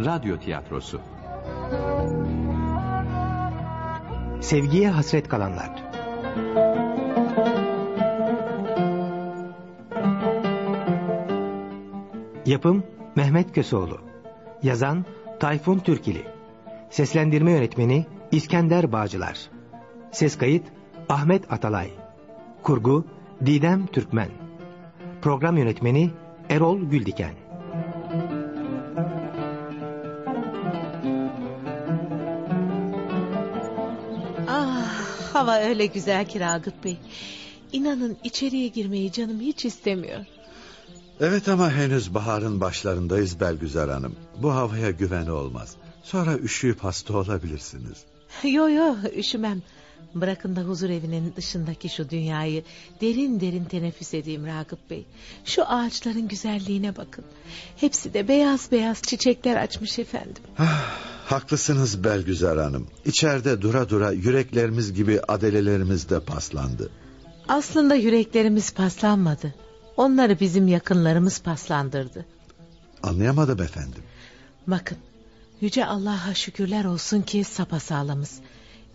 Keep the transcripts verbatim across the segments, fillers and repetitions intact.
Radyo Tiyatrosu. Sevgiye Hasret Kalanlar. Yapım Mehmet Köseoğlu. Yazan Tayfun Türkili. Seslendirme yönetmeni İskender Bağcılar. Ses kayıt Ahmet Atalay. Kurgu Didem Türkmen. Program yönetmeni Erol Güldiken. Ah, hava öyle güzel ki Ragıp Bey. İnanın içeriye girmeyi canım hiç istemiyor. Evet ama henüz baharın başlarındayız Belgüzar Hanım. Bu havaya güven olmaz. Sonra üşüyüp hasta olabilirsiniz. Yo yo, üşümem. Bırakın da huzur evinin dışındaki şu dünyayı derin derin teneffüs edeyim Ragıp Bey. Şu ağaçların güzelliğine bakın. Hepsi de beyaz beyaz çiçekler açmış efendim. Ah, haklısınız Belgüzar Hanım. İçeride dura dura yüreklerimiz gibi adelelerimiz de paslandı. Aslında yüreklerimiz paslanmadı. Onları bizim yakınlarımız paslandırdı. Anlayamadım efendim. Bakın, yüce Allah'a şükürler olsun ki sapasağlamız.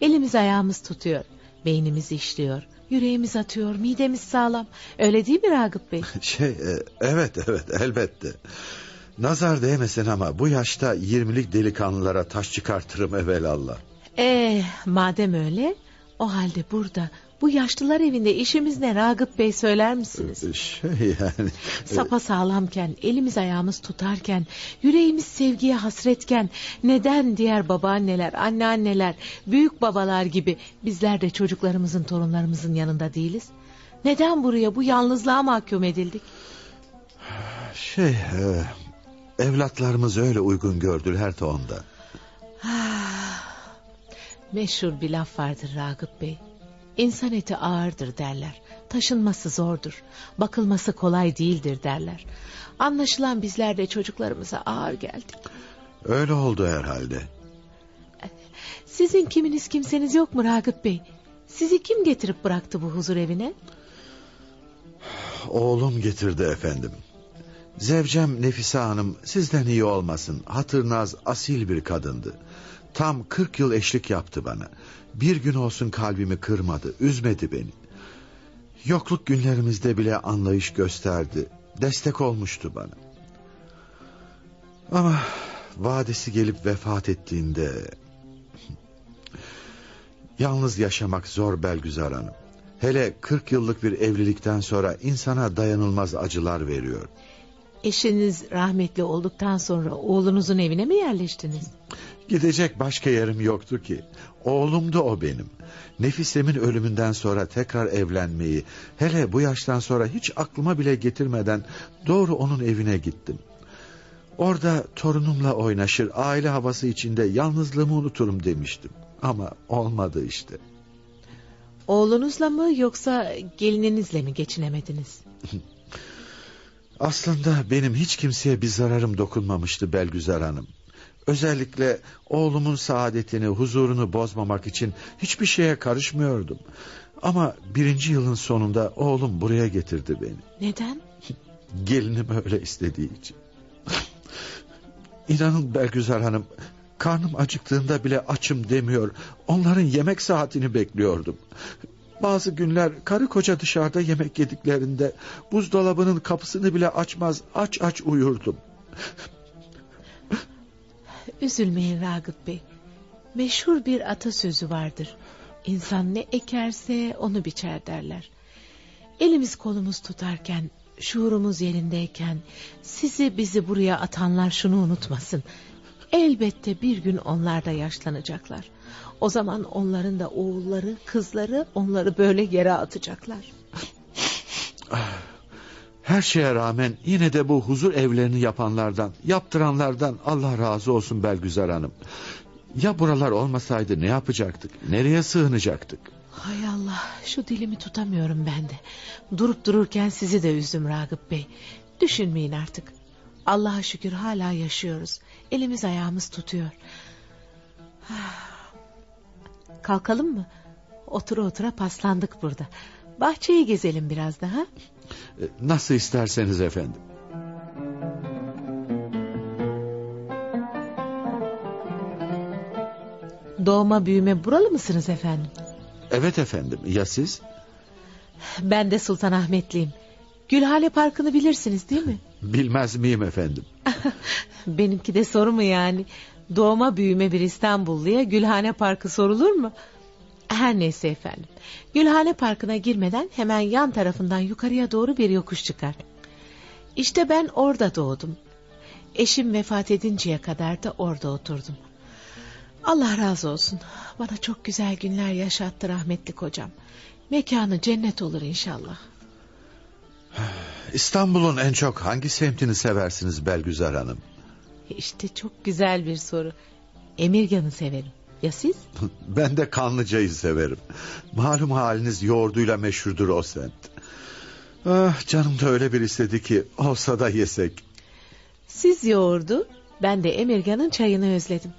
Elimiz ayağımız tutuyor, beynimiz işliyor, yüreğimiz atıyor, midemiz sağlam. Öyle değil mi Ragıp Bey? Şey, evet evet elbette. Nazar değmesin ama bu yaşta yirmilik delikanlılara taş çıkartırım evelallah. Ee, madem öyle, o halde burada... Bu yaşlılar evinde işimiz ne Ragıp Bey, söyler misiniz? Şey yani... Sapasağlamken, elimiz ayağımız tutarken, yüreğimiz sevgiye hasretken, neden diğer babaanneler, anneanneler, büyük babalar gibi bizler de çocuklarımızın, torunlarımızın yanında değiliz? Neden buraya, bu yalnızlığa mahkum edildik? Şey, evlatlarımız öyle uygun gördüler de onda. Meşhur bir laf vardır Ragıp Bey. İnsan eti ağırdır derler, taşınması zordur, bakılması kolay değildir derler. Anlaşılan bizler de çocuklarımıza ağır geldik. Öyle oldu herhalde. Sizin kiminiz kimseniz yok mu Ragıp Bey? Sizi kim getirip bıraktı bu huzur evine? Oğlum getirdi efendim. Zevcem Nefise Hanım sizden iyi olmasın, hatırnaz asil bir kadındı. Tam kırk yıl eşlik yaptı bana. Bir gün olsun kalbimi kırmadı, üzmedi beni. Yokluk günlerimizde bile anlayış gösterdi, destek olmuştu bana. Ama vadesi gelip vefat ettiğinde... Yalnız yaşamak zor Belgüzar Hanım. Hele kırk yıllık bir evlilikten sonra insana dayanılmaz acılar veriyor. Eşiniz rahmetli olduktan sonra oğlunuzun evine mi yerleştiniz? Gidecek başka yerim yoktu ki. Oğlumdu o benim. Nefisemin ölümünden sonra tekrar evlenmeyi, hele bu yaştan sonra hiç aklıma bile getirmeden doğru onun evine gittim. Orada torunumla oynaşır, aile havası içinde yalnızlığımı unuturum demiştim. Ama olmadı işte. Oğlunuzla mı yoksa gelininizle mi geçinemediniz? Aslında benim hiç kimseye bir zararım dokunmamıştı Belgüzar Hanım. Özellikle oğlumun saadetini, huzurunu bozmamak için hiçbir şeye karışmıyordum. Ama birinci yılın sonunda oğlum buraya getirdi beni. Neden? Gelinim öyle istediği için. İnanın Belgüzar Hanım, karnım acıktığında bile açım demiyor, onların yemek saatini bekliyordum. Bazı günler karı koca dışarıda yemek yediklerinde buzdolabının kapısını bile açmaz, aç aç uyurdum. Üzülmeyin Ragıp Bey. Meşhur bir atasözü vardır. İnsan ne ekerse onu biçer derler. Elimiz kolumuz tutarken, şuurumuz yerindeyken, sizi bizi buraya atanlar şunu unutmasın. Elbette bir gün onlar da yaşlanacaklar. O zaman onların da oğulları, kızları onları böyle yere atacaklar. Her şeye rağmen yine de bu huzur evlerini yapanlardan, yaptıranlardan Allah razı olsun Belgüzar Hanım. Ya buralar olmasaydı ne yapacaktık? Nereye sığınacaktık? Hay Allah, şu dilimi tutamıyorum ben de. Durup dururken sizi de üzdüm Ragıp Bey. Düşünmeyin artık. Allah'a şükür hala yaşıyoruz. Elimiz ayağımız tutuyor. Kalkalım mı? Otura otura paslandık burada. Bahçeyi gezelim biraz daha. Nasıl isterseniz efendim. doğma büyüme buralı mısınız efendim? Evet efendim, ya siz? Ben de Sultanahmetliyim. Gülhane Parkı'nı bilirsiniz değil mi? Bilmez miyim efendim? Benimki de soru mu yani? Doğma büyüme bir İstanbulluya Gülhane Parkı sorulur mu? Her neyse efendim. Gülhane Parkı'na girmeden hemen yan tarafından yukarıya doğru bir yokuş çıkar. İşte ben orada doğdum. Eşim vefat edinceye kadar da orada oturdum. Allah razı olsun. Bana çok güzel günler yaşattı rahmetli kocam. Mekanı cennet olur inşallah. İstanbul'un en çok hangi semtini seversiniz Belgüzar Hanım? İşte çok güzel bir soru. Emirgan'ı severim. Ya siz? Ben de Kanlıca'yı severim. Malum haliniz yoğurduyla meşhurdur o semt. Ah, canım da öyle bir istedi ki olsa da yesek. Siz yoğurdu, ben de Emirgan'ın çayını özledim.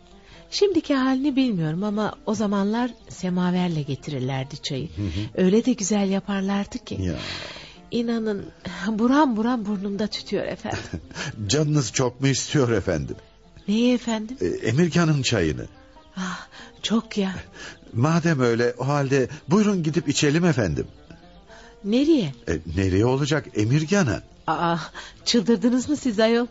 Şimdiki halini bilmiyorum ama o zamanlar semaverle getirirlerdi çayı. Hı hı. Öyle de güzel yaparlardı ki. Ya. İnanın buram buram burnumda tütüyor efendim. Canınız çok mu istiyor efendim? Neyi efendim? E, Emirgan'ın çayını. Ah, çok ya. Madem öyle o halde buyurun gidip içelim efendim. Nereye? E, nereye olacak, Emirgan'a. Aa, çıldırdınız mı siz ayol?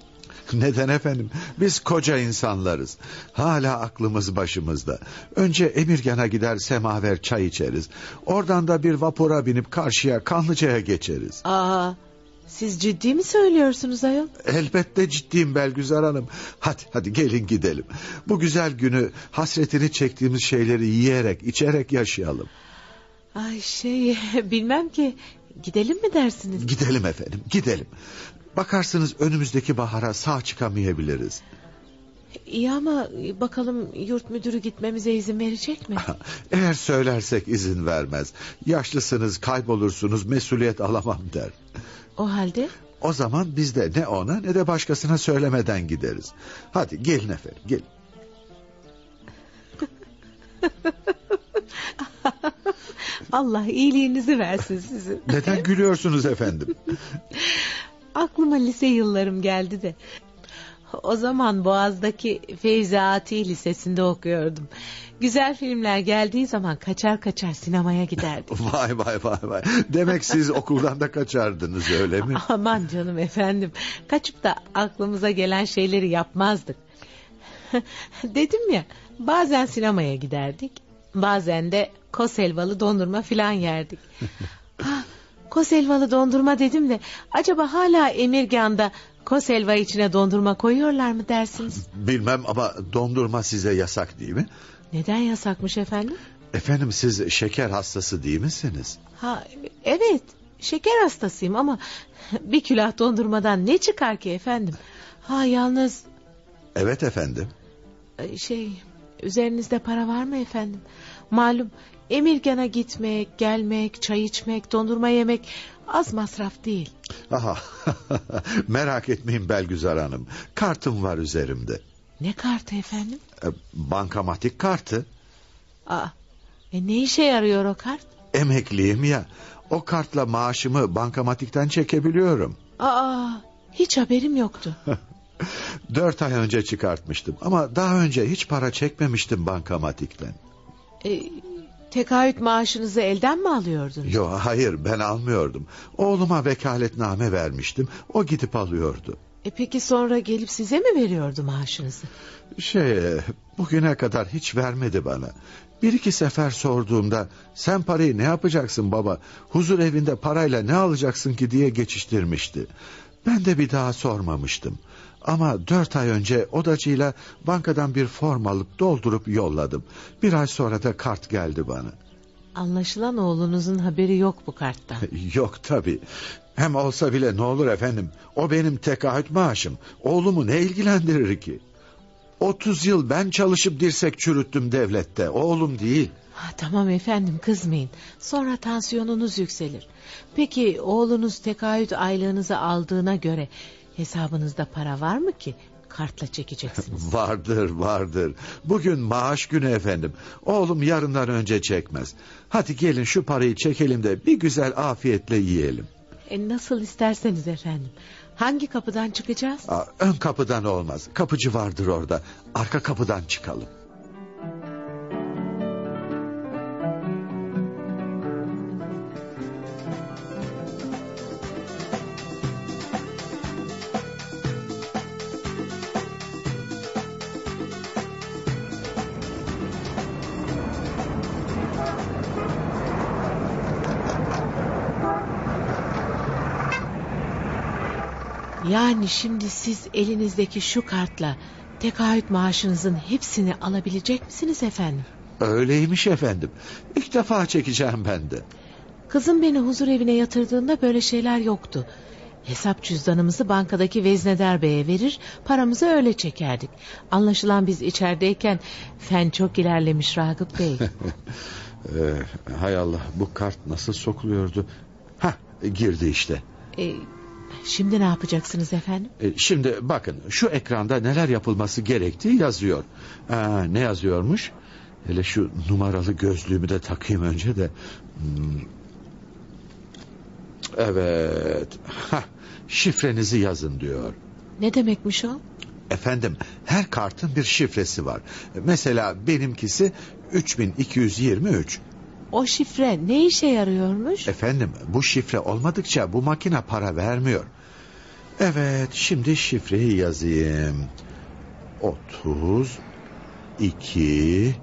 Neden efendim? Biz koca insanlarız. Hala aklımız başımızda. Önce Emirgan'a gider semaver çay içeriz. Oradan da bir vapura binip karşıya Kanlıca'ya geçeriz. Aa, siz ciddi mi söylüyorsunuz ayol? Elbette ciddiyim Belgüzar Hanım. Hadi hadi gelin gidelim. Bu güzel günü, hasretini çektiğimiz şeyleri yiyerek içerek yaşayalım. Ay şey bilmem ki, gidelim mi dersiniz? Gidelim efendim, gidelim. Bakarsınız önümüzdeki bahara sağ çıkamayabiliriz. İyi ama bakalım yurt müdürü gitmemize izin verecek mi? Eğer söylersek izin vermez. Yaşlısınız, kaybolursunuz, mesuliyet alamam der. O halde? O zaman biz de ne ona ne de başkasına söylemeden gideriz. Hadi gelin efendim, gelin. Allah iyiliğinizi versin sizin. Neden gülüyorsunuz efendim? Aklıma lise yıllarım geldi de. O zaman Boğaz'daki Fevzi Ati Lisesi'nde okuyordum. Güzel filmler geldiği zaman kaçar kaçar sinemaya giderdik. Vay vay vay vay. Demek siz okuldan da kaçardınız öyle mi? Aman canım efendim. Kaçıp da aklımıza gelen şeyleri yapmazdık. Dedim ya, bazen sinemaya giderdik. Bazen de koselvalı dondurma filan yerdik. Ha, koselvalı dondurma dedim de acaba hala Emirgan'da koselva içine dondurma koyuyorlar mı dersiniz? Bilmem ama dondurma size yasak değil mi? Neden yasakmış efendim? Efendim siz şeker hastası değil misiniz? Ha, evet, şeker hastasıyım ama bir külah dondurmadan ne çıkar ki efendim? Ha yalnız... Evet efendim. Şey, üzerinizde para var mı efendim? Malum Emirgan'a gitmek, gelmek, çay içmek, dondurma yemek az masraf değil. Aha. Merak etmeyin Belgüzar Hanım. Kartım var üzerimde. Ne kartı efendim? E, bankamatik kartı. Aa, e ne işe yarıyor o kart? Emekliyim ya. O kartla maaşımı bankamatikten çekebiliyorum. Aa, hiç haberim yoktu. Dört ay önce çıkartmıştım ama daha önce hiç para çekmemiştim bankamatikten. E, tekahüt maaşınızı elden mi alıyordunuz? Yok hayır, ben almıyordum. Oğluma vekaletname vermiştim, o gidip alıyordu. E peki sonra gelip size mi veriyordu maaşınızı? Şey, bugüne kadar hiç vermedi bana. Bir iki sefer sorduğumda sen parayı ne yapacaksın baba, huzur evinde parayla ne alacaksın ki diye geçiştirmişti. Ben de bir daha sormamıştım. Ama dört ay önce odacıyla bankadan bir form alıp doldurup yolladım. Bir ay sonra da kart geldi bana. Anlaşılan oğlunuzun haberi yok bu karttan. Yok tabii. Hem olsa bile ne olur efendim. O benim tekahüt maaşım. Oğlumu ne ilgilendirir ki? Otuz yıl ben çalışıp dirsek çürüttüm devlette. Oğlum değil. Ha, tamam efendim, kızmayın. Sonra tansiyonunuz yükselir. Peki oğlunuz tekahüt aylığınızı aldığına göre... Hesabınızda para var mı ki kartla çekeceksiniz? Vardır vardır. Bugün maaş günü efendim. Oğlum yarından önce çekmez. Hadi gelin şu parayı çekelim de bir güzel afiyetle yiyelim. E nasıl isterseniz efendim. Hangi kapıdan çıkacağız? Aa, ön kapıdan olmaz. Kapıcı vardır orada. Arka kapıdan çıkalım. Yani şimdi siz elinizdeki şu kartla tekaüt maaşınızın hepsini alabilecek misiniz efendim? Öyleymiş efendim. İlk defa çekeceğim ben de. Kızım beni huzur evine yatırdığında böyle şeyler yoktu. Hesap cüzdanımızı bankadaki veznedar beye verir, paramızı öyle çekerdik. Anlaşılan biz içerideyken fen çok ilerlemiş Ragıp Bey. ee, hay Allah, bu kart nasıl sokuluyordu? Hah, girdi işte. Ee, şimdi ne yapacaksınız efendim? Ee, şimdi bakın, şu ekranda neler yapılması gerektiği yazıyor. Aa, ne yazıyormuş? Hele şu numaralı gözlüğümü de takayım önce de. Hmm. Evet. Hah, şifrenizi yazın diyor. Ne demekmiş o? Efendim, her kartın bir şifresi var. Mesela benimkisi üç bin iki yüz yirmi üç. O şifre ne işe yarıyormuş? Efendim, bu şifre olmadıkça bu makine para vermiyor. Evet, şimdi şifreyi yazayım. otuz iki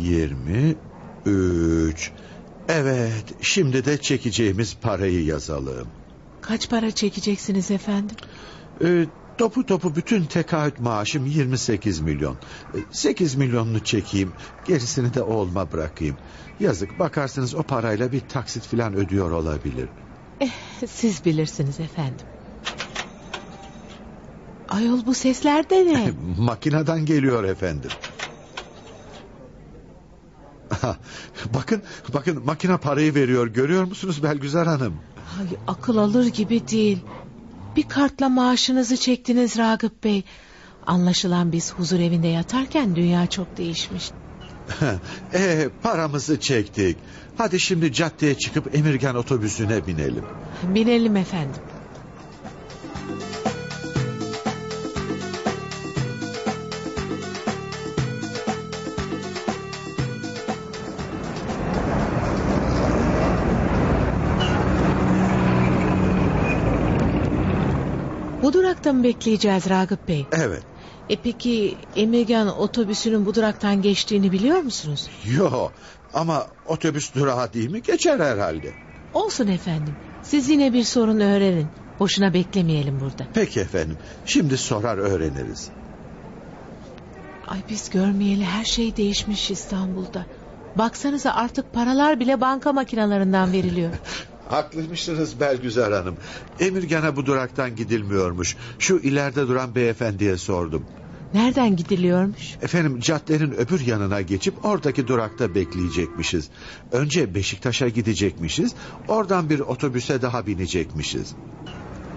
yirmi üç. Evet, şimdi de çekeceğimiz parayı yazalım. Kaç para çekeceksiniz efendim? Ee, topu topu bütün tekaüt maaşım yirmi sekiz milyon. sekiz milyonunu çekeyim, gerisini de oğluma bırakayım. Yazık, bakarsınız o parayla bir taksit falan ödüyor olabilir. Eh, siz bilirsiniz efendim. Ayol, bu sesler de ne? Makineden geliyor efendim. Bakın, bakın makine parayı veriyor. Görüyor musunuz Belgüzar Hanım? Ay, akıl alır gibi değil. Bir kartla maaşınızı çektiniz Ragıp Bey. Anlaşılan biz huzur evinde yatarken dünya çok değişmiş. Eee paramızı çektik. Hadi şimdi caddeye çıkıp Emirgan otobüsüne binelim. Binelim efendim. Mı bekleyeceğiz Ragıp Bey? Evet. E peki Emirgan otobüsünün bu duraktan geçtiğini biliyor musunuz? Yok, ama otobüs durağı değil mi? Geçer herhalde. Olsun efendim. Siz yine bir sorun öğrenin. Boşuna beklemeyelim burada. Peki efendim. Şimdi sorar öğreniriz. Ay, biz görmeyeli her şey değişmiş İstanbul'da. Baksanıza, artık paralar bile banka makinalarından veriliyor. Haklıymışsınız Belgüzar Hanım. Emirgan'a bu duraktan gidilmiyormuş. Şu ileride duran beyefendiye sordum. Nereden gidiliyormuş? Efendim, caddenin öbür yanına geçip oradaki durakta bekleyecekmişiz. Önce Beşiktaş'a gidecekmişiz. Oradan bir otobüse daha binecekmişiz.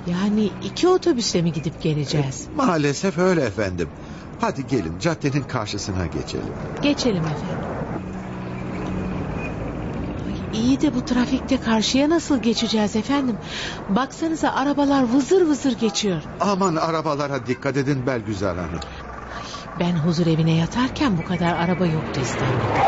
Yani iki otobüse mi gidip geleceğiz? E, maalesef öyle efendim. Hadi gelin caddenin karşısına geçelim. Geçelim efendim. İyi de bu trafikte karşıya nasıl geçeceğiz efendim? Baksanıza, arabalar vızır vızır geçiyor. Aman, arabalara dikkat edin Belgüzar Hanım. Ay, ben huzur evine yatarken bu kadar araba yoktu İstanbul'da.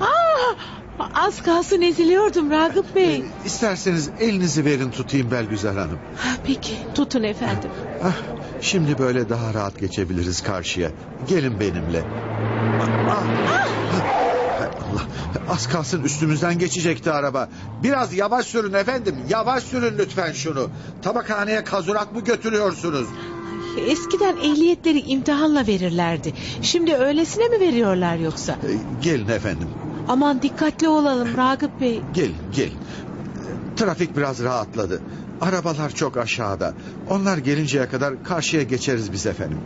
Aa, az kalsın eziliyordum Ragıp Bey. E, isterseniz elinizi verin tutayım Belgüzar Hanım. Ha, peki, tutun efendim. Ah, ah, şimdi böyle daha rahat geçebiliriz karşıya. Gelin benimle. Ah, ah. Ah. Allah, az kalsın üstümüzden geçecekti araba. Biraz yavaş sürün efendim. Yavaş sürün lütfen şunu. Tabakhaneye kazurat mı götürüyorsunuz? Ay, eskiden ehliyetleri imtihanla verirlerdi. Şimdi öylesine mi veriyorlar yoksa? E, gelin efendim. Aman dikkatli olalım Ragıp Bey. Gelin gelin. Trafik biraz rahatladı. Arabalar çok aşağıda. Onlar gelinceye kadar karşıya geçeriz biz efendim.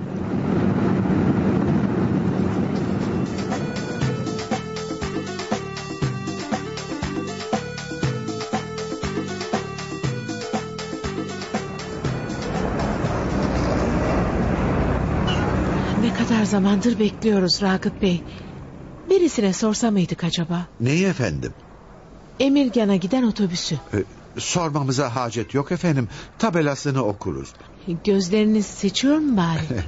Zamandır bekliyoruz Ragıp Bey. Birisine sorsa mıydık acaba? Neyi efendim? Emirgan'a giden otobüsü. Ee, sormamıza hacet yok efendim. Tabelasını okuruz. Gözleriniz seçiyor mu bari?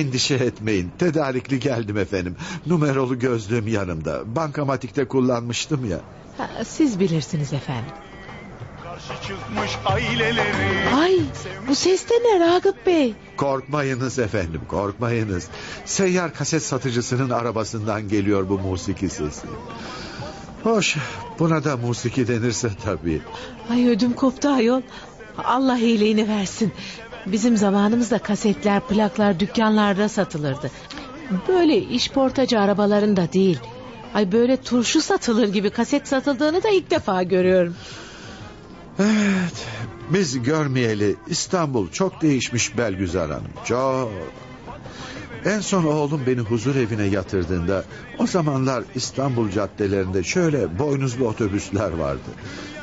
Endişe etmeyin. Tedarikli geldim efendim. Numaralı gözlüğüm yanımda. Bankamatikte kullanmıştım ya. Ha, siz bilirsiniz efendim. Ay, bu ses de ne Ragıp Bey? Korkmayınız efendim, korkmayınız. Seyyar kaset satıcısının arabasından geliyor bu musiki sesi. Hoş, buna da musiki denirse tabii. Ay, ödüm koptu ayol. Allah iyiliğini versin. Bizim zamanımızda kasetler, plaklar dükkanlarda satılırdı. Böyle iş portacı arabalarında değil. Ay böyle turşu satılır gibi kaset satıldığını da ilk defa görüyorum. Evet, biz görmeyeli İstanbul çok değişmiş Belgüzar Hanım. Çok. En son oğlum beni huzur evine yatırdığında o zamanlar İstanbul caddelerinde şöyle boynuzlu otobüsler vardı.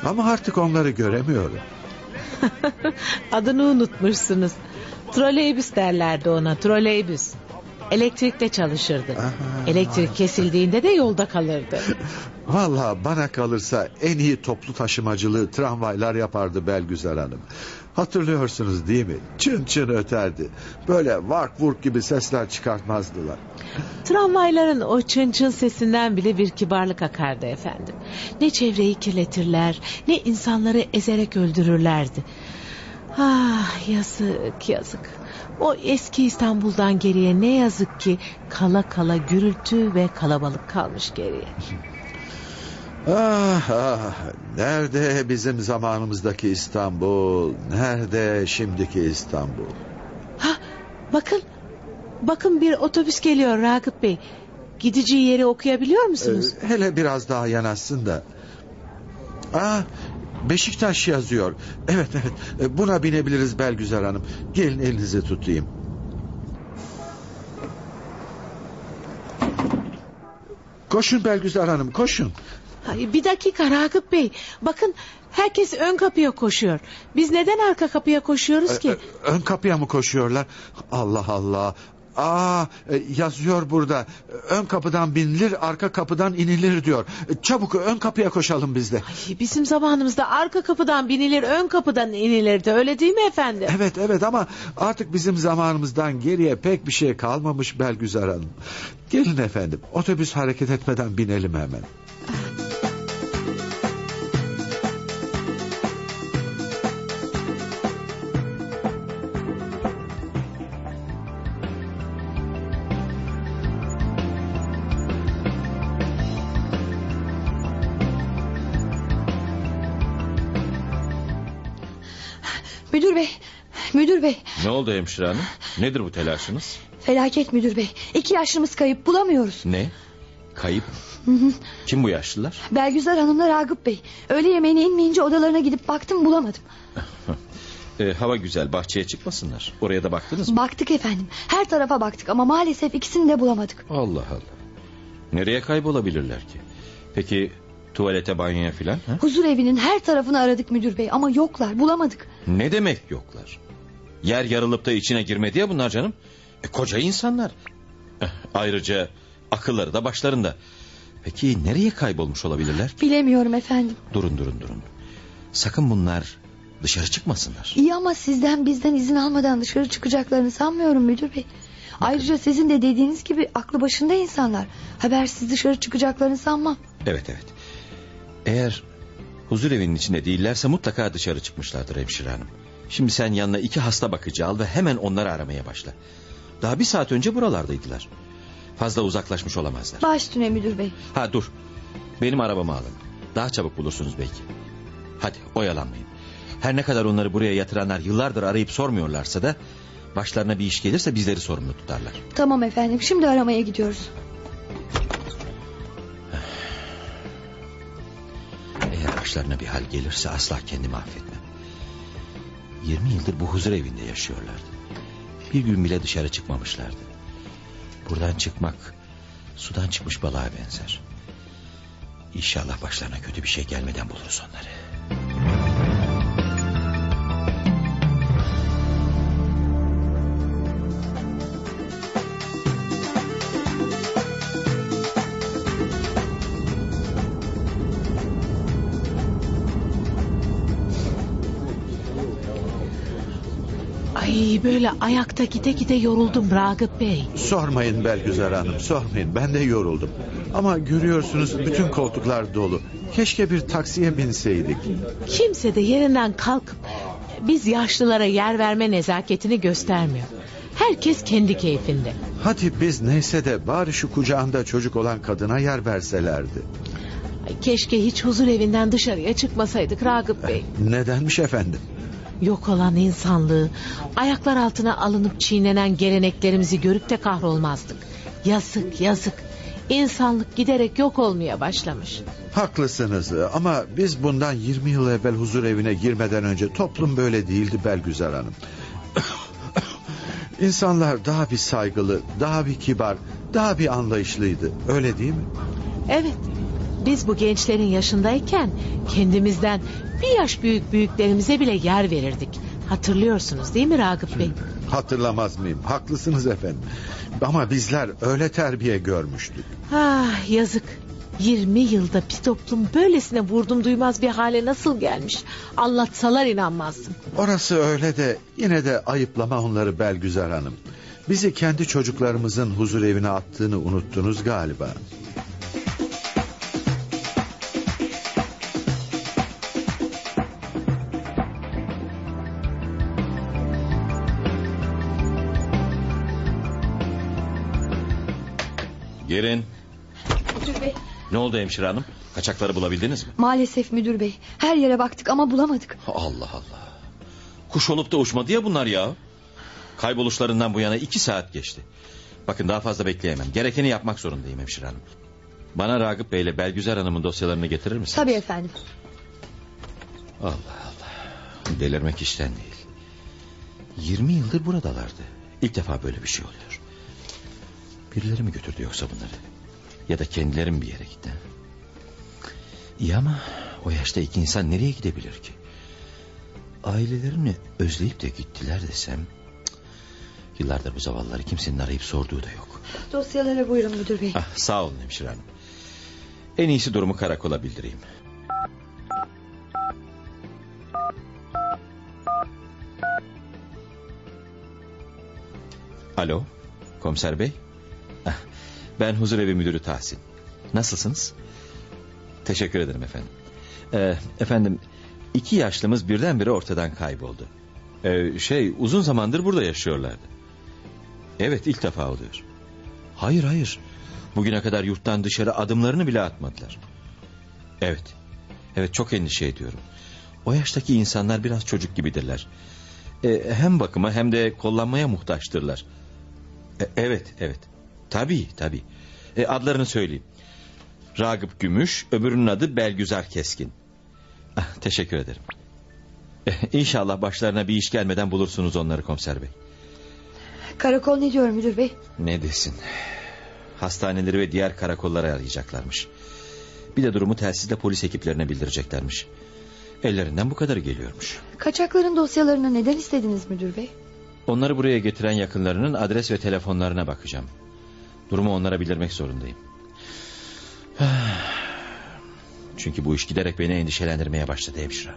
Ama artık onları göremiyorum. Adını unutmuşsunuz. Troleybüs derlerdi ona, troleybüs. Elektrikte çalışırdı. Aha. Elektrik kesildiğinde de yolda kalırdı. Vallahi bana kalırsa en iyi toplu taşımacılığı tramvaylar yapardı Belgüzar Hanım. Hatırlıyorsunuz değil mi? Çın çın öterdi. Böyle vark vurk gibi sesler çıkartmazdılar. Tramvayların o çın çın sesinden bile bir kibarlık akardı efendim. Ne çevreyi kirletirler, ne insanları ezerek öldürürlerdi. Ah yazık yazık. O eski İstanbul'dan geriye ne yazık ki kala kala gürültü ve kalabalık kalmış geriye. Ah, ah, nerede bizim zamanımızdaki İstanbul, nerede şimdiki İstanbul? Ha, bakın, bakın bir otobüs geliyor Ragıp Bey. Gidici yeri okuyabiliyor musunuz? Ee, hele biraz daha yanaşsın da. Ah, Beşiktaş yazıyor. Evet, evet, buna binebiliriz Belgüzar Hanım. Gelin elinizi tutayım. Koşun Belgüzar Hanım, koşun. Bir dakika Ragıp Bey. Bakın herkes ön kapıya koşuyor. Biz neden arka kapıya koşuyoruz ki? Ön kapıya mı koşuyorlar? Allah Allah. Aa, yazıyor burada. Ön kapıdan binilir, arka kapıdan inilir diyor. Çabuk ön kapıya koşalım biz de. Ay, bizim zamanımızda arka kapıdan binilir, ön kapıdan inilirdi. Öyle değil mi efendim? Evet evet ama artık bizim zamanımızdan geriye pek bir şey kalmamış Belgüzar Hanım. Gelin efendim, otobüs hareket etmeden binelim hemen. Müdür bey, müdür bey. Ne oldu hemşire hanım? Nedir bu telaşınız? Felaket müdür bey. İki yaşlımız kayıp, bulamıyoruz. Ne? Kayıp? Hı hı. Kim bu yaşlılar? Belgüzar Hanım'la Ragıp Bey. Öğle yemeğine inmeyince odalarına gidip baktım, bulamadım. e, hava güzel, bahçeye çıkmasınlar. Oraya da baktınız mı? Baktık efendim. Her tarafa baktık ama maalesef ikisini de bulamadık. Allah Allah. Nereye kaybolabilirler ki? Peki tuvalete, banyoya filan? He? Huzur evinin her tarafını aradık müdür bey ama yoklar, bulamadık. Ne demek yoklar? Yer yarılıp da içine girmedi ya bunlar canım. E, koca insanlar. Eh, ayrıca akılları da başlarında. Peki nereye kaybolmuş olabilirler? Bilemiyorum efendim. Durun durun durun. Sakın bunlar dışarı çıkmasınlar. İyi ama sizden bizden izin almadan dışarı çıkacaklarını sanmıyorum müdür bey. Bakın. Ayrıca sizin de dediğiniz gibi aklı başında insanlar. Habersiz dışarı çıkacaklarını sanmam. Evet evet. Eğer huzur evinin içinde değillerse mutlaka dışarı çıkmışlardır hemşire hanım. Şimdi sen yanına iki hasta bakıcı al ve hemen onları aramaya başla. Daha bir saat önce buralardaydılar. Fazla uzaklaşmış olamazlar. Baş üstüne müdür bey. Ha dur. Benim arabamı alın. Daha çabuk bulursunuz belki. Hadi oyalanmayın. Her ne kadar onları buraya yatıranlar yıllardır arayıp sormuyorlarsa da başlarına bir iş gelirse bizleri sorumlu tutarlar. Tamam efendim, şimdi aramaya gidiyoruz. Eğer başlarına bir hal gelirse asla kendimi affetmem. Yirmi yıldır bu huzur evinde yaşıyorlardı. Bir gün bile dışarı çıkmamışlardı. Buradan çıkmak sudan çıkmış balığa benzer. İnşallah başlarına kötü bir şey gelmeden buluruz onları. Böyle ayakta gide gide yoruldum Ragıp Bey. Sormayın Belgüzar Hanım, sormayın, ben de yoruldum. Ama görüyorsunuz bütün koltuklar dolu. Keşke bir taksiye binseydik. Kimse de yerinden kalkıp biz yaşlılara yer verme nezaketini göstermiyor. Herkes kendi keyfinde. Hadi biz neyse de bari şu kucağında çocuk olan kadına yer verselerdi. Ay, keşke hiç huzur evinden dışarıya çıkmasaydık Ragıp Bey. Nedenmiş efendim? yok olan insanlığı, ayaklar altına alınıp çiğnenen geleneklerimizi görüp de kahrolmazdık. Yazık, yazık. İnsanlık giderek yok olmaya başlamış. Haklısınız ama biz bundan yirmi yıl evvel huzur evine girmeden önce toplum böyle değildi Belgüzar Hanım. İnsanlar daha bir saygılı, daha bir kibar, daha bir anlayışlıydı. Öyle değil mi? Evet. Biz bu gençlerin yaşındayken kendimizden bir yaş büyük büyüklerimize bile yer verirdik. Hatırlıyorsunuz değil mi Ragıp Bey? Hatırlamaz mıyım? Haklısınız efendim. Ama bizler öyle terbiye görmüştük. Ah yazık. yirmi yılda bir toplum böylesine vurdum duymaz bir hale nasıl gelmiş? Anlatsalar inanmazdım. Orası öyle de yine de ayıplama onları Belgüzar Hanım. Bizi kendi çocuklarımızın huzur evine attığını unuttunuz galiba. Girin. Müdür bey. Ne oldu hemşire hanım? Kaçakları bulabildiniz mi? Maalesef müdür bey. Her yere baktık ama bulamadık. Allah Allah. Kuş olup da uçmadı ya bunlar ya. Kayboluşlarından bu yana iki saat geçti. Bakın daha fazla bekleyemem. Gerekeni yapmak zorundayım hemşire hanım. Bana Ragıp Bey ile Belgüzar Hanım'ın dosyalarını getirir misiniz? Tabii efendim. Allah Allah. Delirmek işten değil. Yirmi yıldır buradalardı. İlk defa böyle bir şey oluyor. Birileri mi götürdü yoksa bunları? Ya da kendileri mi bir yere gitti? İyi ama o yaşta iki insan nereye gidebilir ki? Ailelerini özleyip de gittiler desem... Yıllardır bu zavallıları kimsenin arayıp sorduğu da yok. Dosyalara buyurun müdür bey. Ah, sağ olun hemşire hanım. En iyisi durumu karakola bildireyim. Alo, komiser bey. Ben huzurevi müdürü Tahsin. Nasılsınız? Teşekkür ederim efendim. Ee, efendim iki yaşlımız birdenbire ortadan kayboldu. Ee, şey uzun zamandır burada yaşıyorlardı. Evet ilk defa oluyor. Hayır hayır. Bugüne kadar yurttan dışarı adımlarını bile atmadılar. Evet. Evet çok endişe ediyorum. O yaştaki insanlar biraz çocuk gibidirler. Ee, hem bakıma hem de kollanmaya muhtaçtırlar. Ee, evet evet. Tabii tabii. E, adlarını söyleyeyim. Ragıp Gümüş, öbürünün adı Belgüzar Keskin. Ah, teşekkür ederim. E, İnşallah başlarına bir iş gelmeden bulursunuz onları komiser bey. Karakol ne diyor müdür bey? Ne desin? Hastaneleri ve diğer karakollara arayacaklarmış. Bir de durumu telsizle polis ekiplerine bildireceklermiş. Ellerinden bu kadarı geliyormuş. Kaçakların dosyalarını neden istediniz müdür bey? Onları buraya getiren yakınlarının adres ve telefonlarına bakacağım. Durumu onlara bildirmek zorundayım. Çünkü bu iş giderek beni endişelendirmeye başladı hemşire.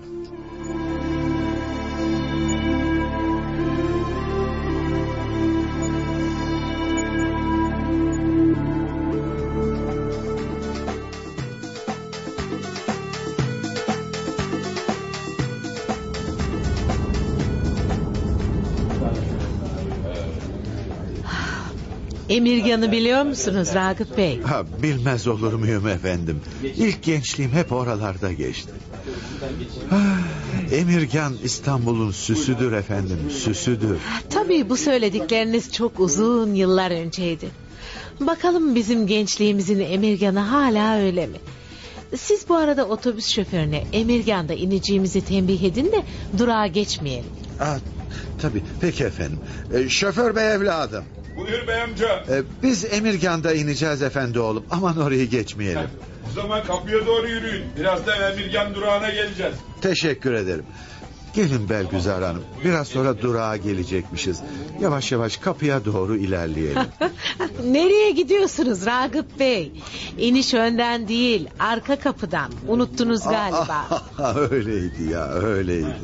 Emirgan'ı biliyor musunuz Ragıp Bey? Ha, bilmez olur muyum efendim? İlk gençliğim hep oralarda geçti. Ha, Emirgan İstanbul'un süsüdür efendim, süsüdür. Tabii bu söyledikleriniz çok uzun yıllar önceydi. Bakalım bizim gençliğimizin Emirgan'ı hala öyle mi? Siz bu arada otobüs şoförüne Emirgan'da ineceğimizi tembih edin de durağa geçmeyelim. Ha, tabii peki efendim. E, şoför bey evladım. Buyur bey amca. Ee, biz Emirgan'da ineceğiz efendi oğlum. Aman orayı geçmeyelim. O zaman kapıya doğru yürüyün. Birazdan Emirgan durağına geleceğiz. Teşekkür ederim. Gelin Belgüzar tamam. Hanım. Buyur, biraz sonra gelin. Durağa gelecekmişiz. Yavaş yavaş kapıya doğru ilerleyelim. Nereye gidiyorsunuz Ragıp Bey? İniş önden değil, arka kapıdan. Unuttunuz galiba. Öyleydi ya, öyleydi.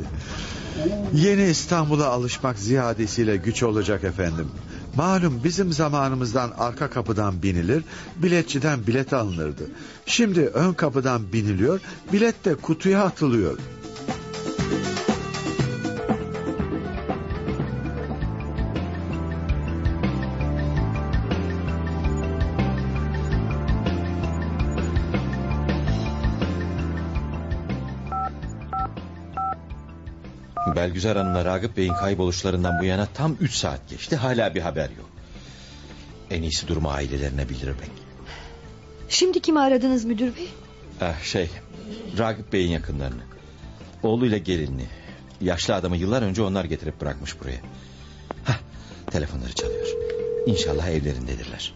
Yeni İstanbul'a alışmak ziyadesiyle güç olacak efendim. Malum bizim zamanımızdan arka kapıdan binilir, biletçiden bilet alınırdı. Şimdi ön kapıdan biniliyor, bilet de kutuya atılıyor. Belgüzar Hanım'la Ragıp Bey'in kayboluşlarından bu yana tam üç saat geçti. Hala bir haber yok. En iyisi durumu ailelerine bildirmek. Şimdi kimi aradınız müdür bey? Ah, şey, Ragıp Bey'in yakınlarını. Oğluyla gelinini. Yaşlı adamı yıllar önce onlar getirip bırakmış buraya. Hah, telefonları çalıyor. İnşallah evlerindedirler.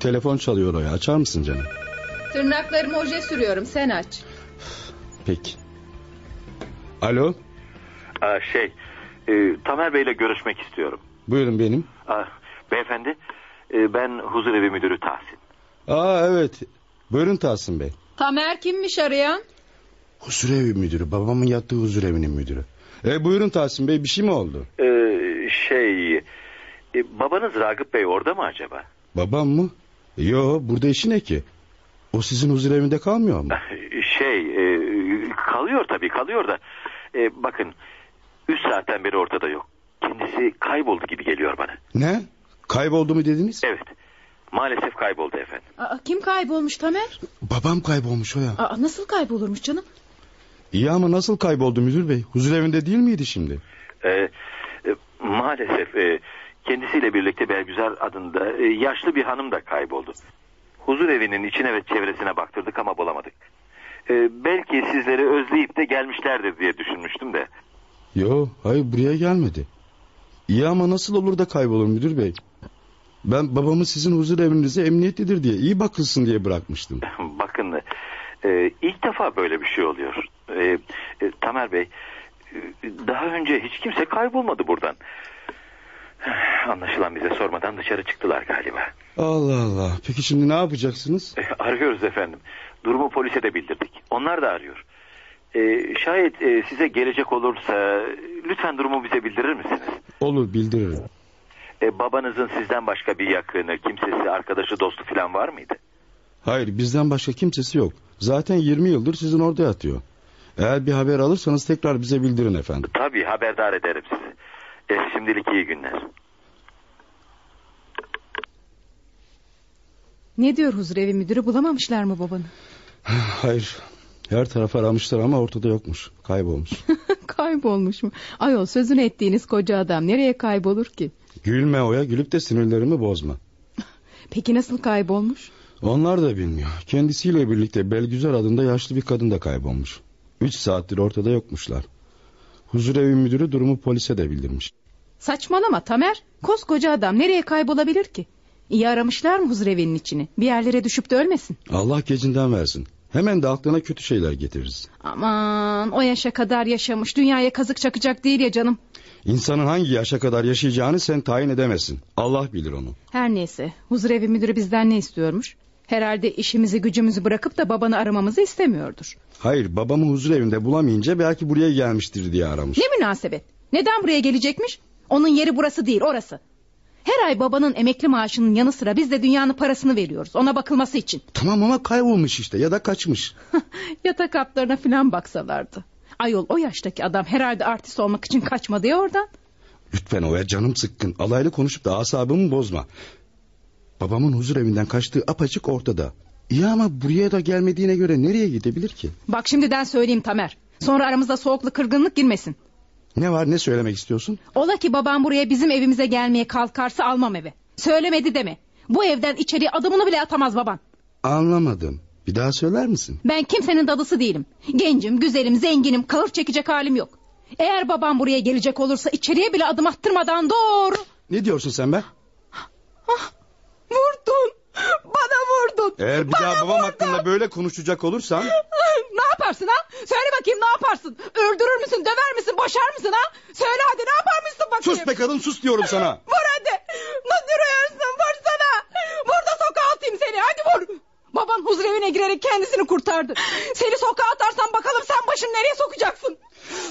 Telefon çalıyor Oya, açar mısın canım? Tırnaklarımı oje sürüyorum, sen aç. Peki. Alo. Aa, şey e, Tamer Bey'le görüşmek istiyorum. Buyurun benim. Aa, beyefendi e, ben huzurevi müdürü Tahsin. Aa, evet, buyurun Tahsin Bey. Tamer kimmiş arayan? Huzurevi müdürü, babamın yattığı huzurevinin müdürü. E, buyurun Tahsin Bey, bir şey mi oldu? E, şey e, babanız Ragıp Bey orada mı acaba? Babam mı? Yo, burada işi ne ki? O sizin huzurevinde kalmıyor mu? Şey e, kalıyor tabii, kalıyor da e, bakın üç saatten beri ortada yok. Kendisi kayboldu gibi geliyor bana. Ne? Kayboldu mu dediniz? Evet, maalesef kayboldu efendim. Aa, kim kaybolmuş Tamer? Babam kaybolmuş Oya. Aa, nasıl kaybolurmuş canım? İyi ama nasıl kayboldu müdür bey? Huzurevinde değil miydi şimdi? E, e, maalesef e, kendisiyle birlikte Belgüzar adında e, yaşlı bir hanım da kayboldu. Huzur evinin içine ve çevresine baktırdık ama bulamadık. Ee, belki sizleri özleyip de gelmişlerdir diye düşünmüştüm de. Yo, hayır, buraya gelmedi. İyi ama nasıl olur da kaybolur müdür bey? Ben babamı sizin huzur evinize emniyetlidir diye, iyi bakılsın diye bırakmıştım. Bakın e, ilk defa böyle bir şey oluyor. E, e, Tamer Bey, daha önce hiç kimse kaybolmadı buradan. Anlaşılan bize sormadan dışarı çıktılar galiba. Allah Allah. Peki şimdi ne yapacaksınız? E, arıyoruz efendim. Durumu polise de bildirdik. Onlar da arıyor. E, şayet e, size gelecek olursa lütfen durumu bize bildirir misiniz? Olur, bildiririm. E, babanızın sizden başka bir yakını, kimsesi, arkadaşı, dostu falan var mıydı? Hayır, bizden başka kimsesi yok. Zaten yirmi yıldır sizin orada yatıyor. Eğer bir haber alırsanız tekrar bize bildirin efendim. Tabii, haberdar ederim sizi. E, şimdilik iyi günler. Ne diyor huzurevi müdürü, bulamamışlar mı babanı? Hayır, her tarafı aramışlar ama ortada yokmuş, kaybolmuş. Kaybolmuş mu? Ayol, sözünü ettiğiniz koca adam nereye kaybolur ki? Gülme Oya, gülüp de sinirlerimi bozma. Peki nasıl kaybolmuş? Onlar da bilmiyor. Kendisiyle birlikte Belgüzar adında yaşlı bir kadın da kaybolmuş. Üç saattir ortada yokmuşlar. Huzurevi müdürü durumu polise de bildirmiş. Saçmalama Tamer, koskoca adam nereye kaybolabilir ki? İyi aramışlar mı huzurevinin içini? Bir yerlere düşüp de ölmesin. Allah gecinden versin. Hemen de aklına kötü şeyler getiririz. Aman, o yaşa kadar yaşamış, dünyaya kazık çakacak değil ya canım. İnsanın hangi yaşa kadar yaşayacağını sen tayin edemezsin. Allah bilir onu. Her neyse, huzurevi müdürü bizden ne istiyormuş? Herhalde işimizi gücümüzü bırakıp da babanı aramamızı istemiyordur. Hayır, babamı huzurevinde bulamayınca belki buraya gelmiştir diye aramış. Ne münasebet? Neden buraya gelecekmiş? Onun yeri burası değil, orası. Her ay babanın emekli maaşının yanı sıra biz de dünyanın parasını veriyoruz ona bakılması için. Tamam ama kaybolmuş işte ya da kaçmış. Yatak haplarına falan baksalardı. Ayol, o yaştaki adam herhalde artist olmak için kaçmadı ya oradan. Lütfen Oya, canım sıkkın, alaylı konuşup da asabımı bozma. Babamın huzur evinden kaçtığı apaçık ortada. İyi ama buraya da gelmediğine göre nereye gidebilir ki? Bak, şimdiden söyleyeyim Tamer, sonra aramızda soğukluk, kırgınlık girmesin. Ne var, ne söylemek istiyorsun? Ola ki babam buraya bizim evimize gelmeye kalkarsa almam eve. Söylemedi deme. Bu evden içeriye adımını bile atamaz baban. Anlamadım. Bir daha söyler misin? Ben kimsenin dadısı değilim. Gencim, güzelim, zenginim, kalır çekecek halim yok. Eğer babam buraya gelecek olursa içeriye bile adım attırmadan doğru... Ne diyorsun sen be? Vurdun. Bana vurdun. Eğer bir Bana daha babam vurdun. hakkında böyle konuşacak olursan... Ne yaparsın ha? Söyle bakayım, ne yaparsın? Öldürür müsün, döver misin, boşar mısın ha? Söyle hadi, ne yaparmışsın bakayım? Sus be kadın, sus diyorum sana. Vur hadi. Nasıl duruyorsun, vursana. Vur da sokağa atayım seni, hadi vur. Baban huzurevine girerek kendisini kurtardı. Seni sokağa atarsam bakalım sen başını nereye sokacaksın?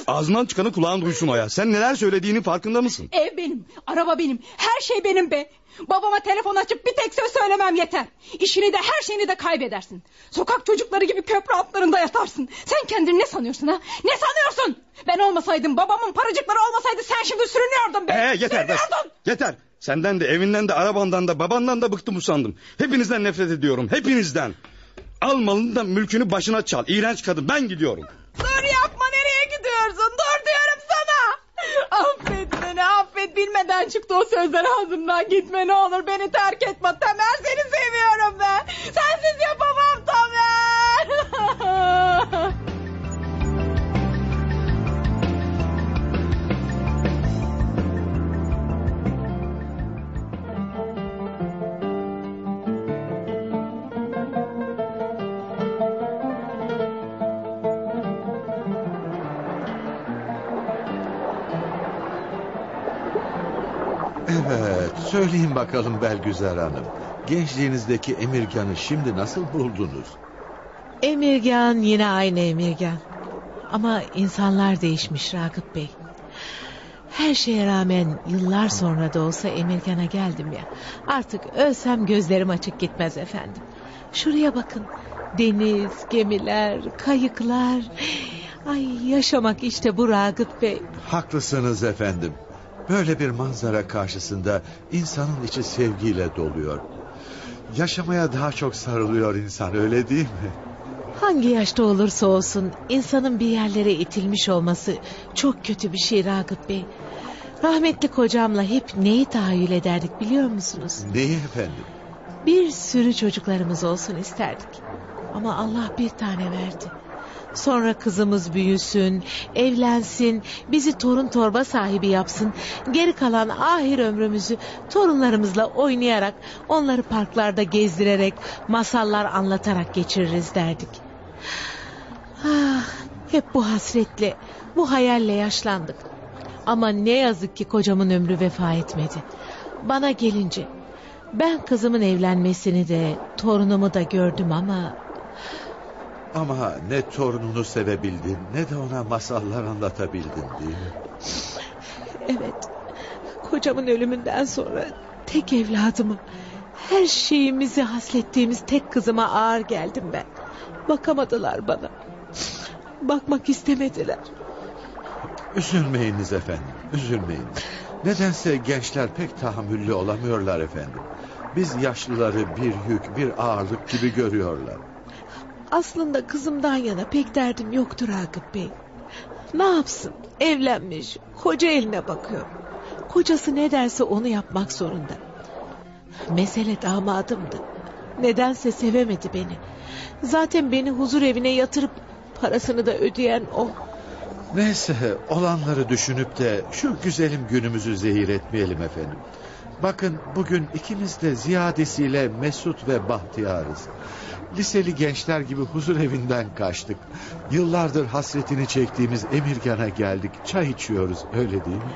Ağzından çıkanı kulağın duysun Oya. Sen neler söylediğinin farkında mısın? Ev benim, araba benim, her şey benim be. Babama telefon açıp bir tek söz söylemem yeter. İşini de her şeyini de kaybedersin. Sokak çocukları gibi köprü altlarında yatarsın. Sen kendini ne sanıyorsun ha? Ne sanıyorsun? Ben olmasaydım, babamın paracıkları olmasaydı sen şimdi sürünüyordun be. Ee, yeter sürünüyordun. Be. Yeter. Senden de, evinden de, arabandan da, babandan da bıktım usandım. Hepinizden nefret ediyorum, hepinizden. Al malını da mülkünü başına çal. İğrenç kadın, ben gidiyorum. Dur yapma, nereye gidiyorsun? Dur diyorum sana. Affet beni, affet. Bilmeden çıktı o sözler ağzımdan. Gitme ne olur, beni terk etme. Tamer, seni seviyorum ben. Sensiz yapamam Tamer. Evet, söyleyin bakalım Belgüzar Hanım. Gençliğinizdeki Emirgan'ı şimdi nasıl buldunuz? Emirgan yine aynı Emirgan. Ama insanlar değişmiş Ragıp Bey. Her şeye rağmen yıllar sonra da olsa Emirgan'a geldim ya. Artık ölsem gözlerim açık gitmez efendim. Şuraya bakın. Deniz, gemiler, kayıklar. Ay, yaşamak işte bu Ragıp Bey. Haklısınız efendim. Böyle bir manzara karşısında insanın içi sevgiyle doluyor. Yaşamaya daha çok sarılıyor insan, öyle değil mi? Hangi yaşta olursa olsun insanın bir yerlere itilmiş olması çok kötü bir şey Ragıp Bey. Rahmetli kocamla hep neyi tahayyül ederdik biliyor musunuz? Neyi efendim? Bir sürü çocuklarımız olsun isterdik. Ama Allah bir tane verdi. Sonra kızımız büyüsün, evlensin, bizi torun torba sahibi yapsın. Geri kalan ahir ömrümüzü torunlarımızla oynayarak, onları parklarda gezdirerek, masallar anlatarak geçiririz derdik. Ah, hep bu hasretle, bu hayalle yaşlandık. Ama ne yazık ki kocamın ömrü vefa etmedi. Bana gelince, ben kızımın evlenmesini de, torunumu da gördüm ama... Ama ne torununu sevebildin, ne de ona masallar anlatabildin değil mi? Evet. Kocamın ölümünden sonra tek evladımı, her şeyimizi haslettiğimiz tek kızıma ağır geldim ben. Bakamadılar bana. Bakmak istemediler. Üzülmeyiniz efendim, üzülmeyiniz. Nedense gençler pek tahammüllü olamıyorlar efendim. Biz yaşlıları bir yük, bir ağırlık gibi görüyorlar. Aslında kızımdan yana pek derdim yoktur Ragıp Bey. Ne yapsın? Evlenmiş, koca eline bakıyor. Kocası ne derse onu yapmak zorunda. Mesele damadımdı. Nedense sevemedi beni. Zaten beni huzur evine yatırıp parasını da ödeyen o. Neyse, olanları düşünüp de şu güzelim günümüzü zehir etmeyelim efendim. Bakın, bugün ikimiz de ziyadesiyle mesut ve bahtiyarız. Liseli gençler gibi huzur evinden kaçtık. Yıllardır hasretini çektiğimiz Emirgan'a geldik. Çay içiyoruz, öyle değil mi?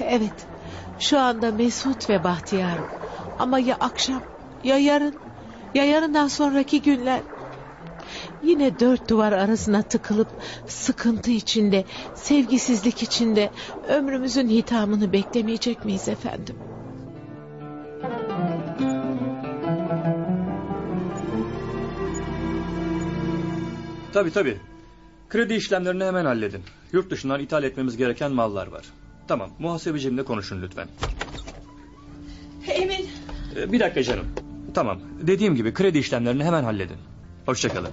Evet. Şu anda mesut ve bahtiyarım. Ama ya akşam, ya yarın, ya yarından sonraki günler. Yine dört duvar arasına tıkılıp sıkıntı içinde, sevgisizlik içinde ömrümüzün hitamını beklemeyecek miyiz efendim? Tabii tabii. Kredi işlemlerini hemen halledin. Yurt dışından ithal etmemiz gereken mallar var. Tamam, muhasebecimle konuşun lütfen. Emin. Ee, bir dakika canım. Tamam, dediğim gibi kredi işlemlerini hemen halledin. Hoşçakalın.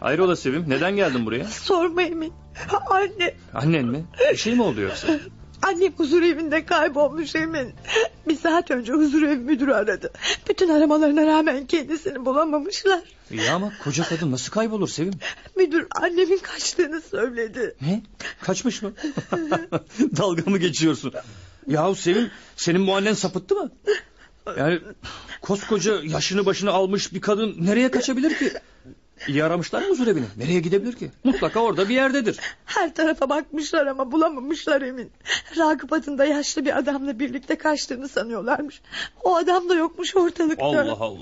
Hayrola Sevim, neden geldin buraya? Sorma Emin. Anne. Annen mi? Bir şey mi oldu yoksa? Annem huzur evinde kaybolmuş Emin. Bir saat önce huzur evi müdürü aradı. Bütün aramalarına rağmen kendisini bulamamışlar. Ya ama koca kadın nasıl kaybolur Sevim? Müdür annemin kaçtığını söyledi. Ne? Kaçmış mı? Dalga mı geçiyorsun? Yahu Sevim, senin bu annen sapıttı mı? Yani koskoca yaşını başını almış bir kadın nereye kaçabilir ki? İyi aramışlar mı huzurevini? Nereye gidebilir ki? Mutlaka orada bir yerdedir. Her tarafa bakmışlar ama bulamamışlar Emin. Ragıp adında yaşlı bir adamla birlikte kaçtığını sanıyorlarmış. O adam da yokmuş ortalıkta. Allah Allah.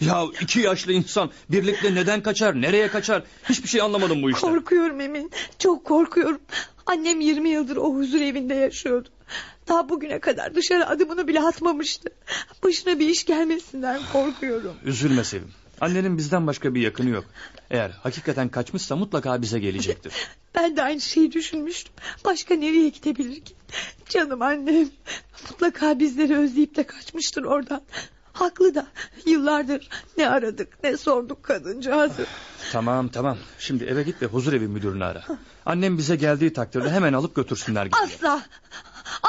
Ya iki yaşlı insan birlikte neden kaçar, nereye kaçar? Hiçbir şey anlamadım bu işten. Korkuyorum Emin, çok korkuyorum. Annem yirmi yıldır o huzurevinde yaşıyordu. Daha bugüne kadar dışarı adımını bile atmamıştı. Başına bir iş gelmesinden korkuyorum. Üzülme Sevim. Annenin bizden başka bir yakını yok. Eğer hakikaten kaçmışsa mutlaka bize gelecektir. Ben de aynı şeyi düşünmüştüm. Başka nereye gidebilir ki? Canım annem. Mutlaka bizleri özleyip de kaçmıştır oradan. Haklı da. Yıllardır ne aradık ne sorduk kadıncağızı. Tamam tamam. Şimdi eve git ve huzurevi müdürünü ara. Annem bize geldiği takdirde hemen alıp götürsünler. Gibi. Asla.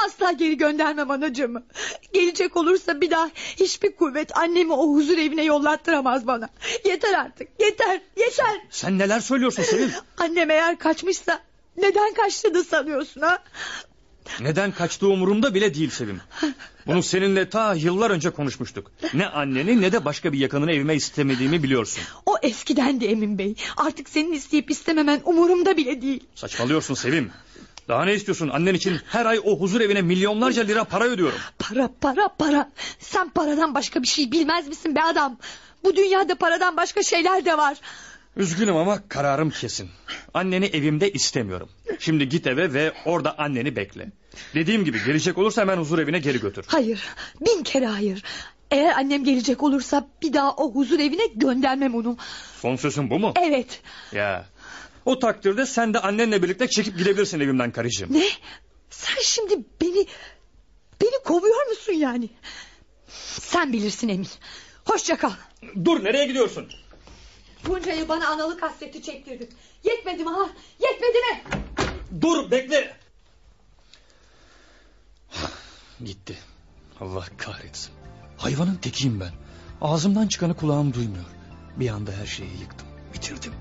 Asla geri göndermem anacığımı. Gelecek olursa bir daha hiçbir kuvvet annemi o huzur evine yollattıramaz bana. Yeter artık, yeter, yeter. Sen, sen neler söylüyorsun Sevim? Annem eğer kaçmışsa neden kaçtığını sanıyorsun ha? Neden kaçtığı umurumda bile değil Sevim. Bunu seninle ta yıllar önce konuşmuştuk. Ne anneni ne de başka bir yakınını evime istemediğimi biliyorsun. O eskiden de Emin Bey. Artık senin isteyip istememen umurumda bile değil. Saçmalıyorsun Sevim. Daha ne istiyorsun? Annen için her ay o huzur evine milyonlarca lira para ödüyorum. Para para para. Sen paradan başka bir şey bilmez misin be adam? Bu dünyada paradan başka şeyler de var. Üzgünüm ama kararım kesin. Anneni evimde istemiyorum. Şimdi git eve ve orada anneni bekle. Dediğim gibi gelecek olursa hemen huzur evine geri götür. Hayır, bin kere hayır. Eğer annem gelecek olursa bir daha o huzur evine göndermem onu. Son sözün bu mu? Evet. Ya... O takdirde sen de annenle birlikte çekip gidebilirsin evimden karıcığım. Ne? Sen şimdi beni... Beni kovuyor musun yani? Sen bilirsin Emin. Hoşça kal. Dur, nereye gidiyorsun? Bunca yıl bana analık hasreti çektirdin. Yetmedi mi ha? Yetmedi mi? Dur, bekle. Gitti. Allah kahretsin. Hayvanın tekiyim ben. Ağzımdan çıkanı kulağım duymuyor. Bir anda her şeyi yıktım, bitirdim.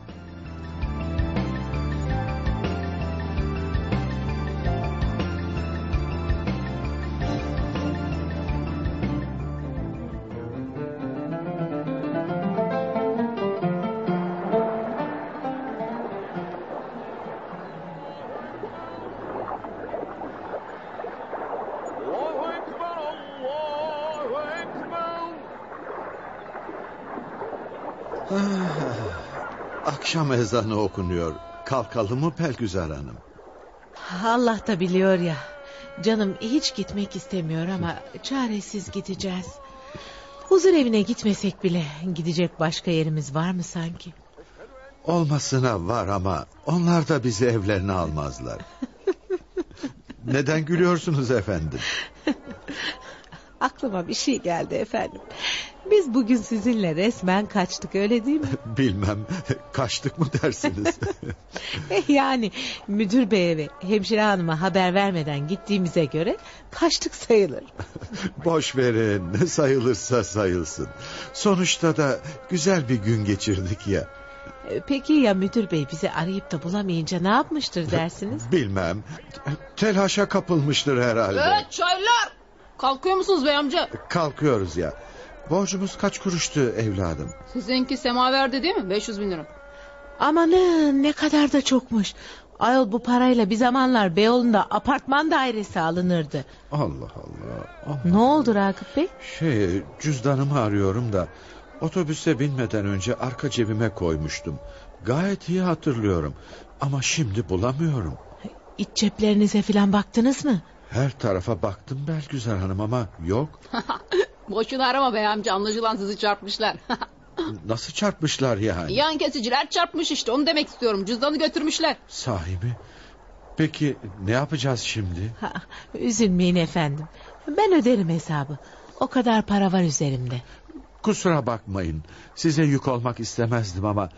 Akşam ezanı okunuyor. Kalkalım mı Belgüzar Hanım? Allah da biliyor ya. Canım hiç gitmek istemiyor ama çaresiz gideceğiz. Huzur evine gitmesek bile gidecek başka yerimiz var mı sanki? Olmasına var ama onlar da bizi evlerine almazlar. Neden gülüyorsunuz efendim? Aklıma bir şey geldi efendim. Biz bugün sizinle resmen kaçtık, öyle değil mi? Bilmem, kaçtık mı dersiniz? Yani müdür beye ve hemşire hanıma haber vermeden gittiğimize göre kaçtık sayılır. Boş verin, ne sayılırsa sayılsın. Sonuçta da güzel bir gün geçirdik ya. Peki ya müdür bey bizi arayıp da bulamayınca ne yapmıştır dersiniz? Bilmem, telaşa kapılmıştır herhalde. Evet çaylar, kalkıyor musunuz bey amca? Kalkıyoruz ya. Borcumuz kaç kuruştu evladım? Sizinki semaverde değil mi? beş yüz bin lira. Amanın ne kadar da çokmuş. Ayol bu parayla bir zamanlar Beyoğlu'nda apartman dairesi alınırdı. Allah Allah. Allah ne Allah. Oldu Ragıp Bey? Şey, cüzdanımı arıyorum da otobüse binmeden önce arka cebime koymuştum. Gayet iyi hatırlıyorum ama şimdi bulamıyorum. İç ceplerinize falan baktınız mı? Her tarafa baktım Belgüzar Hanım ama yok. Boşuna arama bey amca, anlaşılan sizi çarpmışlar. Nasıl çarpmışlar yani? Yan kesiciler çarpmış işte, onu demek istiyorum. Cüzdanı götürmüşler. Sahi mi? Peki ne yapacağız şimdi? Ha, üzülmeyin efendim. Ben öderim hesabı. O kadar para var üzerimde. Kusura bakmayın. Size yük olmak istemezdim ama...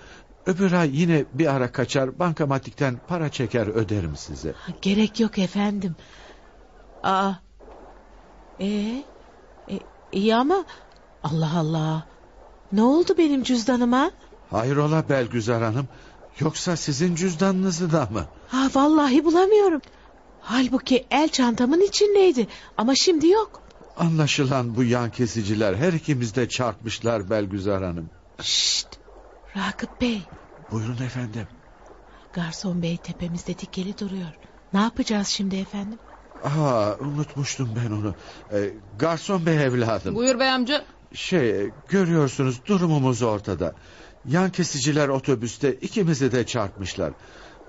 Öbür ay yine bir ara kaçar bankamatikten para çeker öderim size. Ha, gerek yok efendim. Aa. Eee? İyi ama Allah Allah, ne oldu benim cüzdanıma? Hayrola Belgüzar Hanım, yoksa sizin cüzdanınızı da mı? Ha, vallahi bulamıyorum. Halbuki el çantamın içindeydi ama şimdi yok. Anlaşılan bu yan kesiciler her ikimiz de çarpmışlar Belgüzar Hanım. Şşt, Ragıp Bey. Buyurun efendim. Garson Bey tepemizde dikeli duruyor. Ne yapacağız şimdi efendim? Aa, unutmuştum ben onu. Ee, garson Bey evladım. Buyur bey amca. Şey, görüyorsunuz durumumuz ortada. Yan kesiciler otobüste ikimizi de çarpmışlar.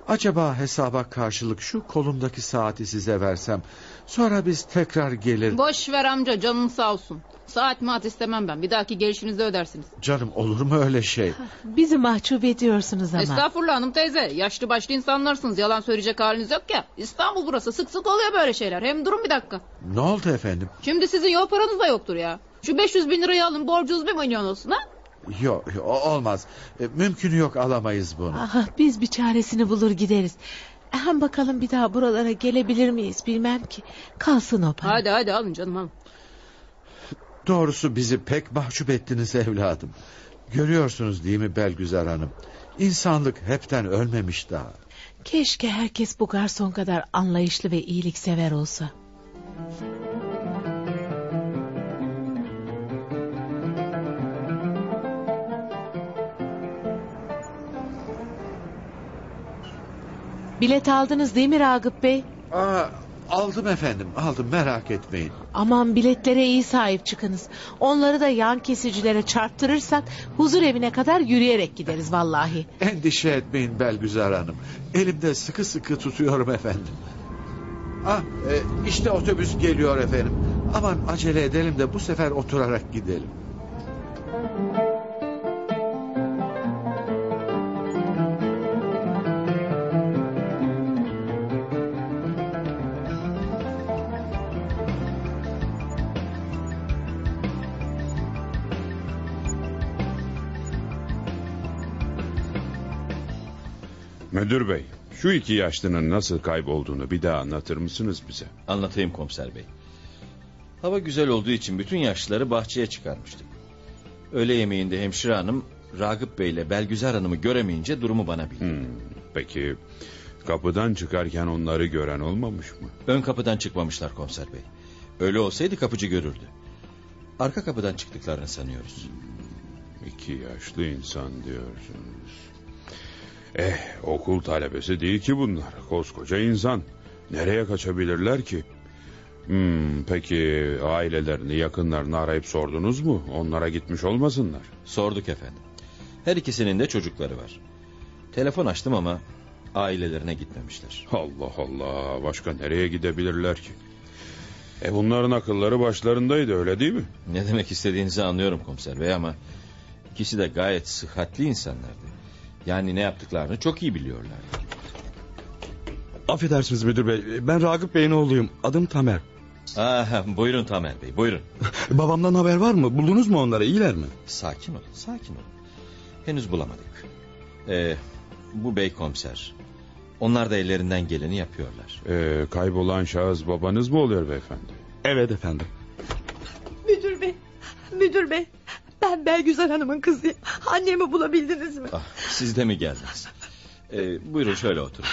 Acaba hesaba karşılık şu kolumdaki saati size versem, sonra biz tekrar gelir. Boş ver amca, canın sağ olsun. Saat maat istemem ben, bir dahaki gelişinizde ödersiniz. Canım, olur mu öyle şey? Bizi mahcup ediyorsunuz ama. Estağfurullah hanım teyze, yaşlı başlı insanlarsınız, yalan söyleyecek haliniz yok ya. İstanbul burası, sık sık oluyor böyle şeyler. Hem durun bir dakika. Ne oldu efendim? Şimdi sizin yol paranız da yoktur ya. Şu beş yüz bin lirayı alın, borcunuz bir milyon olsun ha. Yok, olmaz. Mümkün yok, alamayız bunu. Aha, biz bir çaresini bulur gideriz. Hem bakalım bir daha buralara gelebilir miyiz bilmem ki. Kalsın o para. Hadi hadi alın canım, alın. Doğrusu bizi pek mahcup ettiniz evladım. Görüyorsunuz değil mi Belgüzar Hanım? İnsanlık hepten ölmemiş daha. Keşke herkes bu garson kadar anlayışlı ve iyiliksever olsa. Bilet aldınız değil mi Ragıp Bey? Aa, aldım efendim, aldım, merak etmeyin. Aman biletlere iyi sahip çıkınız. Onları da yan kesicilere çarptırırsak huzur evine kadar yürüyerek gideriz vallahi. Endişe etmeyin Belgüzar Hanım. Elimde sıkı sıkı tutuyorum efendim. Ah, e, işte otobüs geliyor efendim. Aman acele edelim de bu sefer oturarak gidelim. Müdür bey, şu iki yaşlının nasıl kaybolduğunu bir daha anlatır mısınız bize? Anlatayım komiser bey. Hava güzel olduğu için bütün yaşlıları bahçeye çıkarmıştık. Öğle yemeğinde hemşire hanım Ragıp bey ile Belgüzar hanımı göremeyince durumu bana bildirdi. Hmm, peki kapıdan çıkarken onları gören olmamış mı? Ön kapıdan çıkmamışlar komiser bey. Öyle olsaydı kapıcı görürdü. Arka kapıdan çıktıklarını sanıyoruz. Hmm, iki yaşlı insan diyorsunuz. Eh, okul talebesi değil ki bunlar. Koskoca insan. Nereye kaçabilirler ki? Hmm, peki ailelerini, yakınlarını arayıp sordunuz mu? Onlara gitmiş olmasınlar. Sorduk efendim. Her ikisinin de çocukları var. Telefon açtım ama ailelerine gitmemişler. Allah Allah, başka nereye gidebilirler ki? E bunların akılları başlarındaydı, öyle değil mi? Ne demek istediğinizi anlıyorum komiser bey ama ikisi de gayet sıhhatli insanlardı. Yani ne yaptıklarını çok iyi biliyorlar. Affedersiniz müdür bey, ben Ragıp Bey'in oğluyum. Adım Tamer. Aha, buyurun Tamer bey, buyurun. Babamdan haber var mı? Buldunuz mu onları, iyiler mi? Sakin ol, sakin ol. Henüz bulamadık. Ee, bu bey komiser. Onlar da ellerinden geleni yapıyorlar. Ee, kaybolan şahıs babanız mı oluyor beyefendi? Evet efendim. Müdür bey, müdür bey. Ben Belgüzar Hanım'ın kızıyım. Annemi bulabildiniz mi? Ah, siz de mi geldiniz? Ee, buyurun şöyle oturun.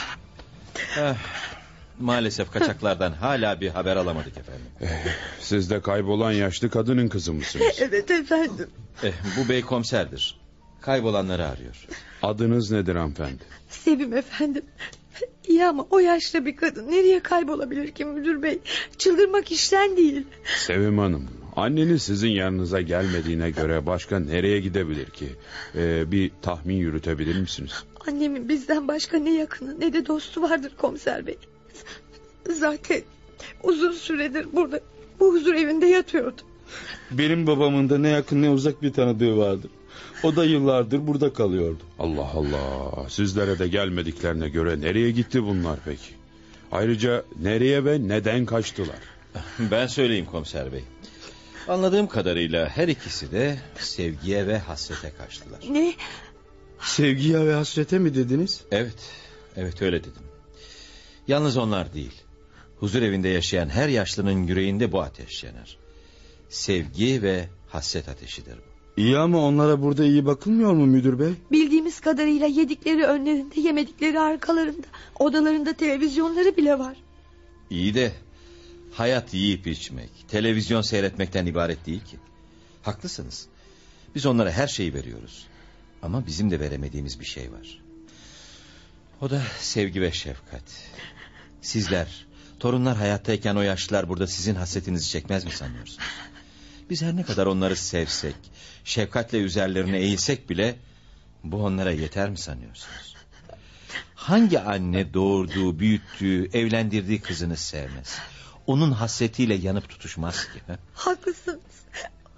Ah, maalesef kaçaklardan hala bir haber alamadık efendim. Ee, siz de kaybolan yaşlı kadının kızı mısınız? Evet efendim. Ee, bu bey komiserdir. Kaybolanları arıyor. Adınız nedir hanımefendi? Sevim efendim. İyi ama o yaşlı bir kadın nereye kaybolabilir ki müdür bey? Çıldırmak işten değil. Sevim Hanım, anneniz sizin yanınıza gelmediğine göre başka nereye gidebilir ki? Ee, bir tahmin yürütebilir misiniz? Annemin bizden başka ne yakını ne de dostu vardır komiser bey. Zaten uzun süredir burada bu huzur evinde yatıyordu. Benim babamın da ne yakın ne uzak bir tanıdığı vardır. O da yıllardır burada kalıyordu. Allah Allah, sizlere de gelmediklerine göre nereye gitti bunlar peki? Ayrıca nereye ve neden kaçtılar? Ben söyleyeyim komiser bey. Anladığım kadarıyla her ikisi de sevgiye ve hasrete kaçtılar. Ne? Sevgiye ve hasrete mi dediniz? Evet, evet öyle dedim. Yalnız onlar değil. Huzur evinde yaşayan her yaşlının yüreğinde bu ateş yanar. Sevgi ve hasret ateşidir bu. İyi ama onlara burada iyi bakılmıyor mu müdür bey? Bildiğimiz kadarıyla yedikleri önlerinde, yemedikleri arkalarında, odalarında televizyonları bile var. İyi de hayat yiyip içmek, televizyon seyretmekten ibaret değil ki. Haklısınız. Biz onlara her şeyi veriyoruz. Ama bizim de veremediğimiz bir şey var. O da sevgi ve şefkat. Sizler, torunlar hayattayken o yaşlılar burada sizin hasretinizi çekmez mi sanıyorsunuz? Biz her ne kadar onları sevsek, şefkatle üzerlerine eğilsek bile bu onlara yeter mi sanıyorsunuz? Hangi anne doğurduğu, büyüttüğü, evlendirdiği kızını sevmez? Onun hasretiyle yanıp tutuşmaz ki. He? Haklısınız.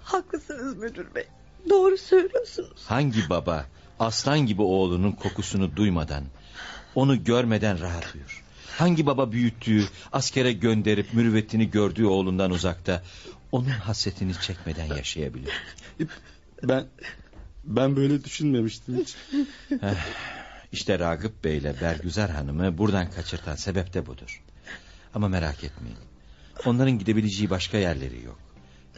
Haklısınız müdür bey. Doğru söylüyorsunuz. Hangi baba aslan gibi oğlunun kokusunu duymadan, onu görmeden rahat uyur? Hangi baba büyüttüğü, askere gönderip mürüvvetini gördüğü oğlundan uzakta, onun hasretini çekmeden yaşayabilir? Ben ben böyle düşünmemiştim hiç. İşte Ragıp Bey ile Belgüzar Hanım'ı buradan kaçırtan sebep de budur. Ama merak etmeyin, onların gidebileceği başka yerleri yok.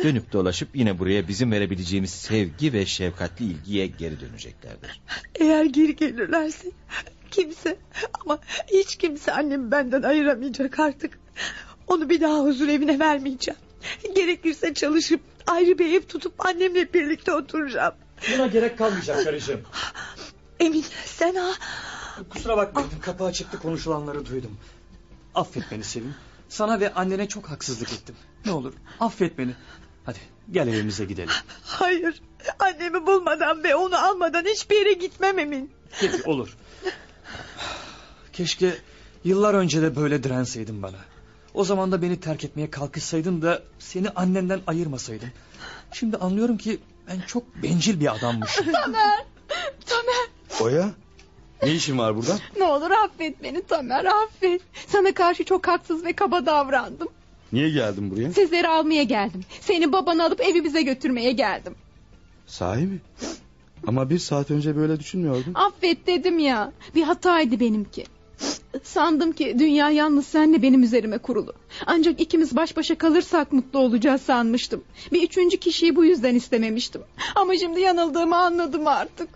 Dönüp dolaşıp yine buraya bizim verebileceğimiz sevgi ve şefkatli ilgiye geri döneceklerdir. Eğer geri gelirlerse kimse, ama hiç kimse annemi benden ayıramayacak artık. Onu bir daha huzur evine vermeyeceğim. Gerekirse çalışıp ayrı bir ev tutup annemle birlikte oturacağım. Buna gerek kalmayacak karıcığım. Emin sen ha? Kusura bakmayın, kapı açıktı, konuşulanları duydum. Affet beni Sevim. Sana ve annene çok haksızlık ettim. Ne olur affet beni. Hadi gel evimize gidelim. Hayır, annemi bulmadan ve onu almadan hiçbir yere gitmem Emin. Peki olur. Keşke yıllar önce de böyle direnseydin bana. O zaman da beni terk etmeye kalkışsaydın da seni annenden ayırmasaydım. Şimdi anlıyorum ki ben çok bencil bir adammışım. Tamer, Tamer. Oya, ne işin var burada? Ne olur affet beni Tamer, affet. Sana karşı çok haksız ve kaba davrandım. Niye geldin buraya? Sizleri almaya geldim. Seni babanı alıp evimize götürmeye geldim. Sahi mi? Ama bir saat önce böyle düşünmüyordun. Affet dedim ya. Bir hataydı benimki. Sandım ki dünya yalnız senle benim üzerime kurulu. Ancak ikimiz baş başa kalırsak mutlu olacağız sanmıştım. Bir üçüncü kişiyi bu yüzden istememiştim. Ama şimdi yanıldığımı anladım artık.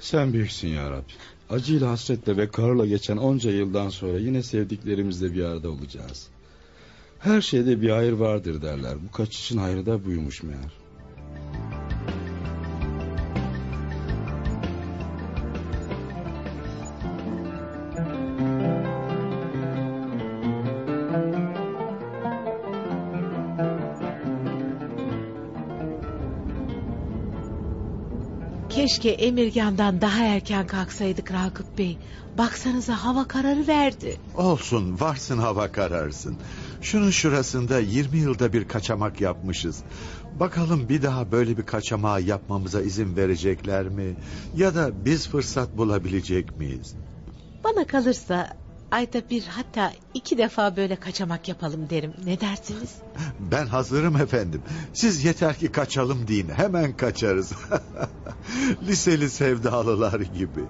Sen büyüksün ya Rabbi. Acıyla, hasretle ve karla geçen onca yıldan sonra yine sevdiklerimizle bir arada olacağız. Her şeyde bir hayır vardır derler. Bu kaçışın hayrı da buymuş meğer. Keşke Emirgan'dan daha erken kalksaydık Ragıp Bey. Baksanıza hava kararı verdi. Olsun, varsın hava kararsın. Şunun şurasında yirmi yılda bir kaçamak yapmışız. Bakalım bir daha böyle bir kaçamağı yapmamıza izin verecekler mi? Ya da biz fırsat bulabilecek miyiz? Bana kalırsa ayda bir, hatta iki defa böyle kaçamak yapalım derim. Ne dersiniz? Ben hazırım efendim. Siz yeter ki kaçalım deyin. Hemen kaçarız. Liseli sevdalılar gibi.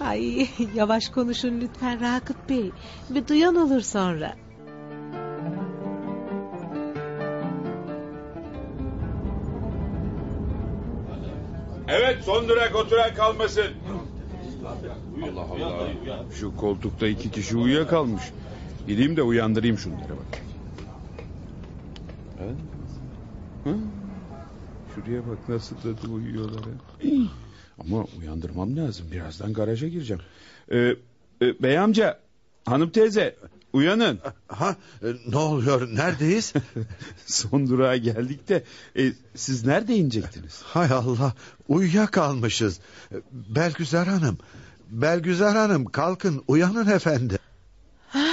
Ay, yavaş konuşun lütfen Ragıp Bey. Bir duyan olur sonra. Evet, son durak oturan kalmasın. Allah Allah. Şu koltukta iki kişi uyuyakalmış. Gideyim de uyandırayım şunları bak. He? He? Şuraya bak nasıl da uyuyorlar. He? Ama uyandırmam lazım. Birazdan garaja gireceğim. Ee, e, bey amca, hanım teyze, uyanın. Ha, e, ne oluyor? Neredeyiz? Son durağa geldik de e, siz nerede inecektiniz? Hay Allah, uyuyakalmışız. Belgüzar Hanım, Belgüzar Hanım kalkın, uyanın efendi. Ha,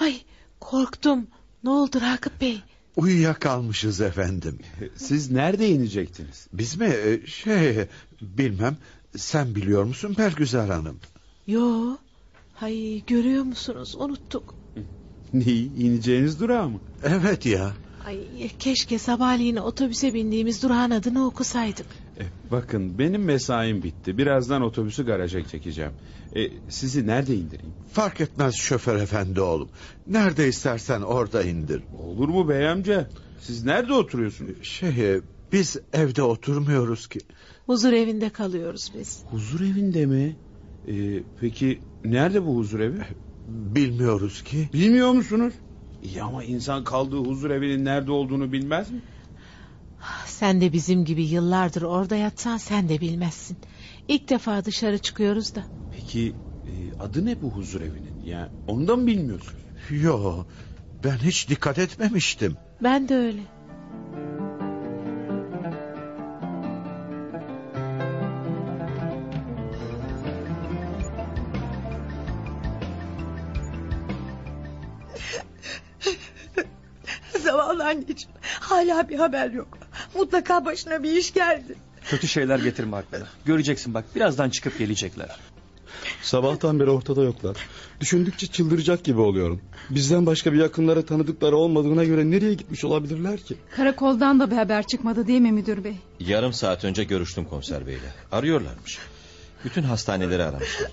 ay korktum. Ne oldu Ragıp Bey? Uyuyakalmışız efendim. Siz nerede inecektiniz? Biz mi? Şey, bilmem. Sen biliyor musun Belgüzar Hanım? Yo. Hay, görüyor musunuz? Unuttuk. Neyi? İneceğiniz durağı mı? Evet ya. Ay, keşke sabahleyin otobüse bindiğimiz durağın adını okusaydık. E, bakın benim mesaim bitti. Birazdan otobüsü garaja çekeceğim. E, sizi nerede indireyim? Fark etmez şoför efendi oğlum. Nerede istersen orada indir. Olur mu bey amca? Siz nerede oturuyorsunuz? Şey, biz evde oturmuyoruz ki. Huzur evinde kalıyoruz biz. Huzur evinde mi? E, peki nerede bu huzur evi? Bilmiyoruz ki. Bilmiyor musunuz? Ya ama insan kaldığı huzur evinin nerede olduğunu bilmez mi? Sen de bizim gibi yıllardır orada yatsan sen de bilmezsin. İlk defa dışarı çıkıyoruz da. Peki e, adı ne bu huzur evinin? Ya ondan bilmiyorsun. Yo, ben hiç dikkat etmemiştim. Ben de öyle. Zavallı anneciğim, hala bir haber yok. Mutlaka başına bir iş geldi. Kötü şeyler getirme aklına. Göreceksin bak, birazdan çıkıp gelecekler. Sabahtan beri ortada yoklar. Düşündükçe çıldıracak gibi oluyorum. Bizden başka bir yakınlara tanıdıkları olmadığına göre nereye gitmiş olabilirler ki? Karakoldan da bir haber çıkmadı değil mi müdür bey? Yarım saat önce görüştüm komiser beyle. Arıyorlarmış. Bütün hastaneleri aramışlar.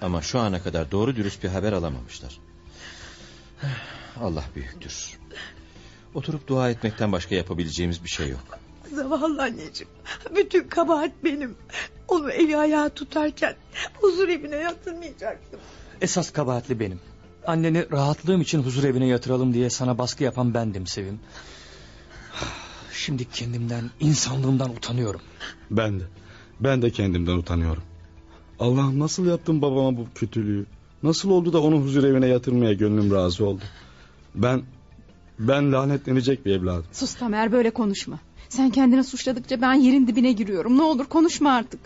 Ama şu ana kadar doğru dürüst bir haber alamamışlar. Allah büyüktür. Oturup dua etmekten başka yapabileceğimiz bir şey yok. Zavallı anneciğim. Bütün kabahat benim. Onu eli ayağı tutarken huzur evine yatırmayacaktım. Esas kabahatli benim. Anneni rahatlığım için huzur evine yatıralım diye sana baskı yapan bendim Sevim. Şimdi kendimden, insanlığımdan utanıyorum. Ben de. Ben de kendimden utanıyorum. Allah'ım, nasıl yaptım babama bu kötülüğü? Nasıl oldu da onu huzur evine yatırmaya gönlüm razı oldu? Ben... Ben lanetlenecek bir evladım. Sus Tamer, böyle konuşma. Sen kendini suçladıkça ben yerin dibine giriyorum. Ne olur konuşma artık.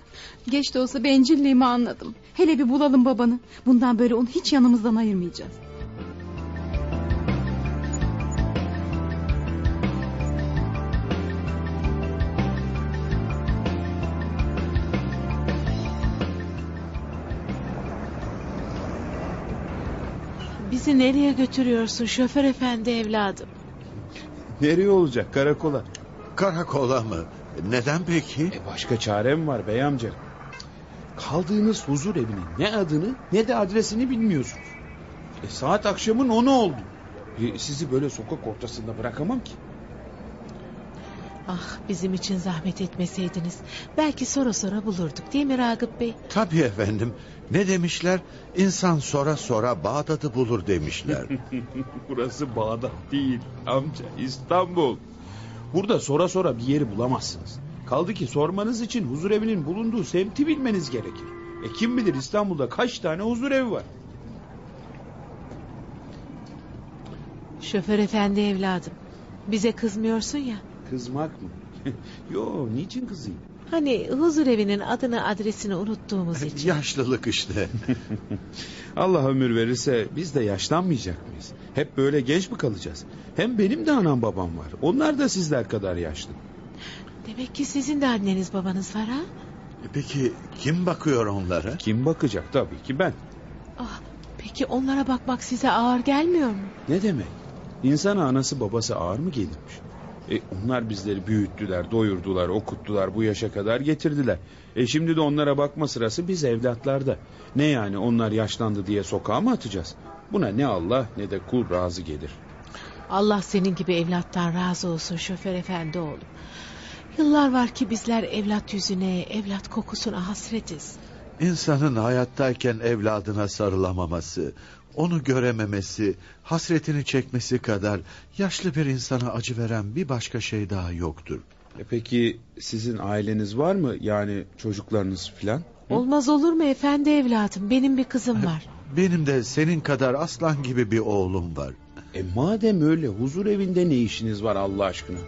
Geç de olsa bencilliğimi anladım. Hele bir bulalım babanı. Bundan böyle onu hiç yanımızdan ayırmayacağız. Bizi nereye götürüyorsun şoför efendi evladım? Nereye olacak, karakola. Karakola mı? Neden peki? E başka çarem var bey amca. Kaldığınız huzur evinin ne adını ne de adresini bilmiyorsunuz. E saat akşamın onu oldu. E sizi böyle sokak ortasında bırakamam ki. Ah, bizim için zahmet etmeseydiniz. Belki sonra sonra bulurduk değil mi Ragıp bey? Tabii efendim. Ne demişler? İnsan sonra sonra Bağdat'ı bulur demişler. Burası Bağdat değil amca, İstanbul. Burada sonra sonra bir yeri bulamazsınız. Kaldı ki sormanız için huzurevinin bulunduğu semti bilmeniz gerekir. E kim bilir İstanbul'da kaç tane huzurevi var? Şoför efendi evladım, bize kızmıyorsun ya. Kızmak mı? Yo, niçin kızayım? Hani huzurevinin adını adresini unuttuğumuz için. Yaşlılık işte. Allah ömür verirse biz de yaşlanmayacak mıyız? Hep böyle genç mi kalacağız? Hem benim de anam babam var. Onlar da sizler kadar yaşlı. Demek ki sizin de anneniz babanız var ha? Peki kim bakıyor onlara? Kim bakacak, tabii ki ben. Ah, peki onlara bakmak size ağır gelmiyor mu? Ne demek? İnsana anası babası ağır mı gelirmiş? E, onlar bizleri büyüttüler, doyurdular, okuttular, bu yaşa kadar getirdiler. E şimdi de onlara bakma sırası biz evlatlarda. Ne yani, onlar yaşlandı diye sokağa mı atacağız? Buna ne Allah ne de kul razı gelir. Allah senin gibi evlattan razı olsun şoför efendi oğlum. Yıllar var ki bizler evlat yüzüne, evlat kokusuna hasretiz. İnsanın hayattayken evladına sarılamaması, onu görememesi, hasretini çekmesi kadar yaşlı bir insana acı veren bir başka şey daha yoktur. E peki sizin aileniz var mı? Yani çocuklarınız filan? Olmaz olur mu efendi evladım? Benim bir kızım var. Benim de senin kadar aslan gibi bir oğlum var. E madem öyle, huzur evinde ne işiniz var Allah aşkına?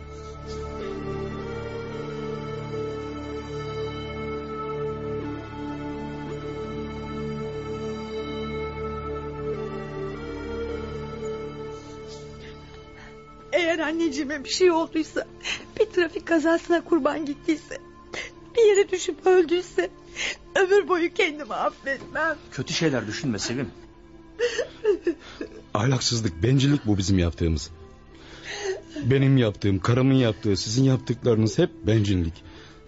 Eğer anneciğime bir şey olduysa, bir trafik kazasına kurban gittiyse, bir yere düşüp öldüyse, ömür boyu kendimi affetmem. Kötü şeyler düşünme Sevim. Ahlaksızlık, bencillik bu bizim yaptığımız. Benim yaptığım, karımın yaptığı, sizin yaptıklarınız hep bencillik.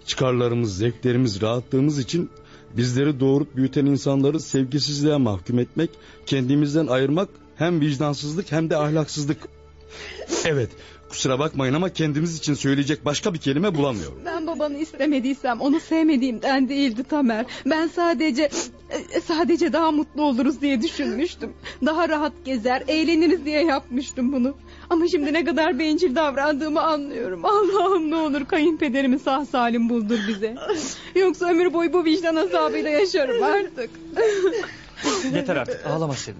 Çıkarlarımız, zevklerimiz, rahatlığımız için bizleri doğurup büyüten insanları sevgisizliğe mahkum etmek, kendimizden ayırmak hem vicdansızlık hem de ahlaksızlık. Evet, kusura bakmayın ama kendimiz için söyleyecek başka bir kelime bulamıyorum. Ben babanı istemediysem onu sevmediğimden değildi Tamer. Ben sadece sadece daha mutlu oluruz diye düşünmüştüm. Daha rahat gezer, eğleniriz diye yapmıştım bunu. Ama şimdi ne kadar bencil davrandığımı anlıyorum. Allah'ım ne olur kayınpederimi sağ salim buldur bize. Yoksa ömür boyu bu vicdan azabıyla yaşarım artık. Yeter artık, ağlama Sevim.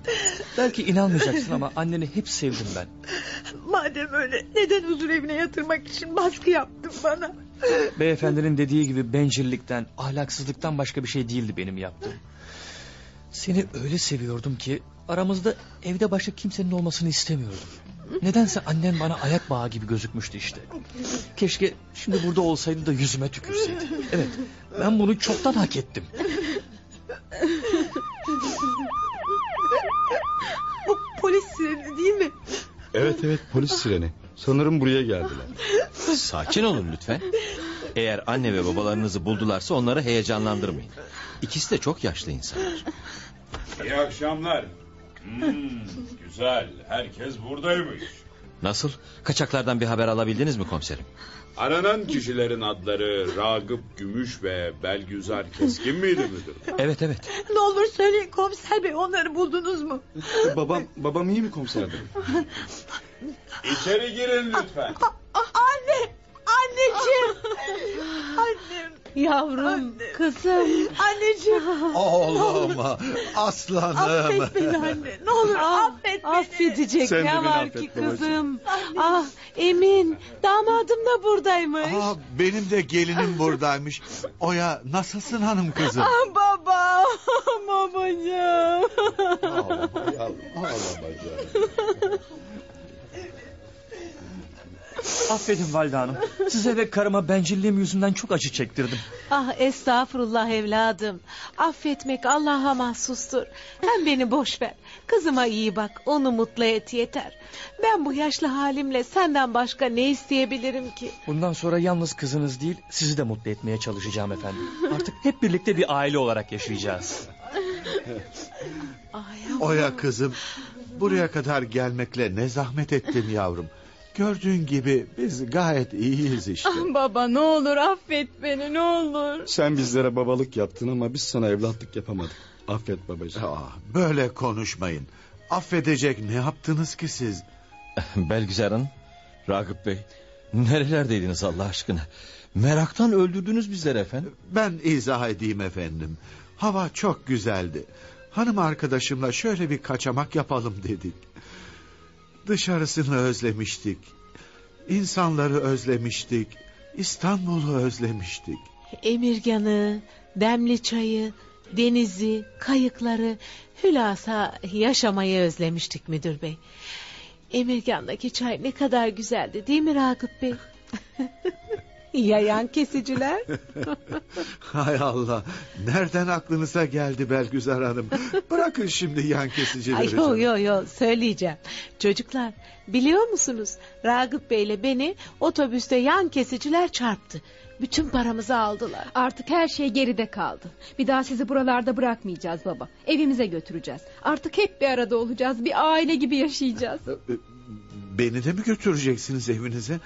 Belki inanmayacaksın ama anneni hep sevdim ben. Madem öyle neden huzur evine yatırmak için baskı yaptın bana? Beyefendinin dediği gibi bencillikten, ahlaksızlıktan başka bir şey değildi benim yaptığım. Seni öyle seviyordum ki aramızda evde başka kimsenin olmasını istemiyordum. Nedense annen bana ayak bağı gibi gözükmüştü işte. Keşke şimdi burada olsaydı da yüzüme tükürseydi. Evet, ben bunu çoktan hak ettim. Bu polis sireni değil mi? Evet evet, polis sireni. Sanırım buraya geldiler. Sakin olun lütfen. Eğer anne ve babalarınızı buldularsa onları heyecanlandırmayın. İkisi de çok yaşlı insanlar. İyi akşamlar. Hmm, güzel, herkes buradaymış. Nasıl? Kaçaklardan bir haber alabildiniz mi komiserim? Aranan kişilerin adları Ragıp Gümüş ve Belgüzar Keskin miydi müdür? Evet evet. Ne olur söyleyin komiser bey, onları buldunuz mu? Babam babam iyi mi komiser bey? İçeri girin lütfen. Anne, anneciğim. Annem. Yavrum, anne. Kızım. Anneciğim. Oğlum, aslanım. Affet beni anne, ne olur ah, affet beni. Affedecek sen ne var ki kızım. Ah, Emin, damadım da buradaymış. Ah, benim de gelinim buradaymış. Oya, nasılsın hanım kızım? Ah baba, babacığım. Ağlama yavrum, ağlama canım. Affedin valide hanım. Size ve karıma bencilliğim yüzünden çok acı çektirdim. Ah estağfurullah evladım. Affetmek Allah'a mahsustur. Hem beni boş ver. Kızıma iyi bak, onu mutlu et yeter. Ben bu yaşlı halimle senden başka ne isteyebilirim ki? Bundan sonra yalnız kızınız değil, sizi de mutlu etmeye çalışacağım efendim. Artık hep birlikte bir aile olarak yaşayacağız. Oya kızım, buraya kadar gelmekle ne zahmet ettim yavrum. Gördüğün gibi biz gayet iyiyiz işte. Ah baba, ne olur affet beni, ne olur. Sen bizlere babalık yaptın ama biz sana evlatlık yapamadık. Affet babacığım. Ah, böyle konuşmayın. Affedecek ne yaptınız ki siz? Belgüzar Hanım, Ragıp Bey, nerelerdeydiniz Allah aşkına? Meraktan öldürdünüz bizleri efendim. Ben izah edeyim efendim. Hava çok güzeldi. Hanım arkadaşımla şöyle bir kaçamak yapalım dedik. Dışarısını özlemiştik. İnsanları özlemiştik. İstanbul'u özlemiştik. Emirgan'ı, demli çayı, denizi, kayıkları, hülasa yaşamayı özlemiştik müdür bey. Emirgan'daki çay ne kadar güzeldi değil mi Ragıp bey? Yayan kesiciler. Hay Allah, nereden aklınıza geldi Belgüzar Hanım? Bırakın şimdi yan kesicileri. Yok yok yok, söyleyeceğim. Çocuklar, biliyor musunuz, Ragıp Bey'le beni otobüste yan kesiciler çarptı. Bütün paramızı aldılar. Artık her şey geride kaldı. Bir daha sizi buralarda bırakmayacağız baba. Evimize götüreceğiz. Artık hep bir arada olacağız. Bir aile gibi yaşayacağız. Beni de mi götüreceksiniz evinize?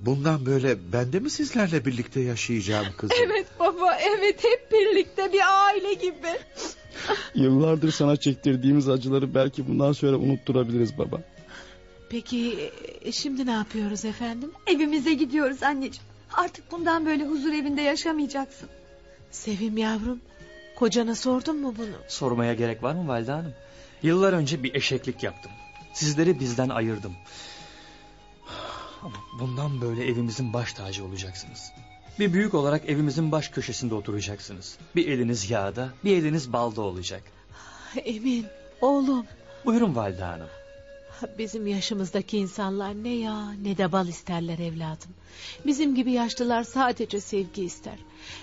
Bundan böyle ben de mi sizlerle birlikte yaşayacağım kızım? Evet baba, evet, hep birlikte bir aile gibi. Yıllardır sana çektirdiğimiz acıları belki bundan sonra unutturabiliriz baba. Peki şimdi ne yapıyoruz efendim? Evimize gidiyoruz anneciğim. Artık bundan böyle huzur evinde yaşamayacaksın. Sevim yavrum, kocana sordun mu bunu? Sormaya gerek var mı valide hanım? Yıllar önce bir eşeklik yaptım. Sizleri bizden ayırdım. Ama bundan böyle evimizin baş tacı olacaksınız. Bir büyük olarak evimizin baş köşesinde oturacaksınız. Bir eliniz yağda, bir eliniz balda olacak. Emin, oğlum. Buyurun valide hanım. Bizim yaşımızdaki insanlar ne yağ ne de bal isterler evladım. Bizim gibi yaşlılar sadece sevgi ister.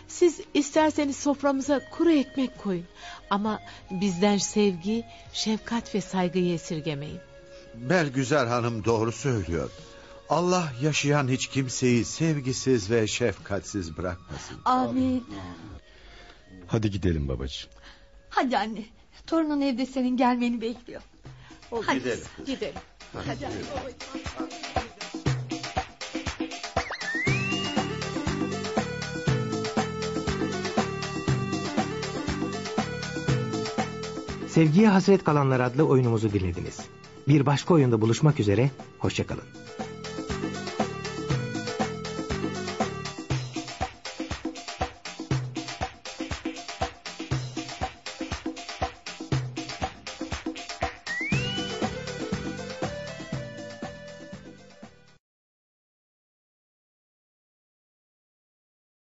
Siz isterseniz soframıza kuru ekmek koyun. Ama bizden sevgi, şefkat ve saygıyı esirgemeyin. Belgüzar Hanım doğru söylüyor. Allah yaşayan hiç kimseyi sevgisiz ve şefkatsiz bırakmasın. Amin. Hadi gidelim babacığım. Hadi anne. Torunun evde senin gelmeni bekliyor. Hadi gidelim. Gidelim. çocuklar. Hadi. Sevgiye Hasret Kalanlar adlı oyunumuzu dinlediniz. Bir başka oyunda buluşmak üzere, hoşça kalın.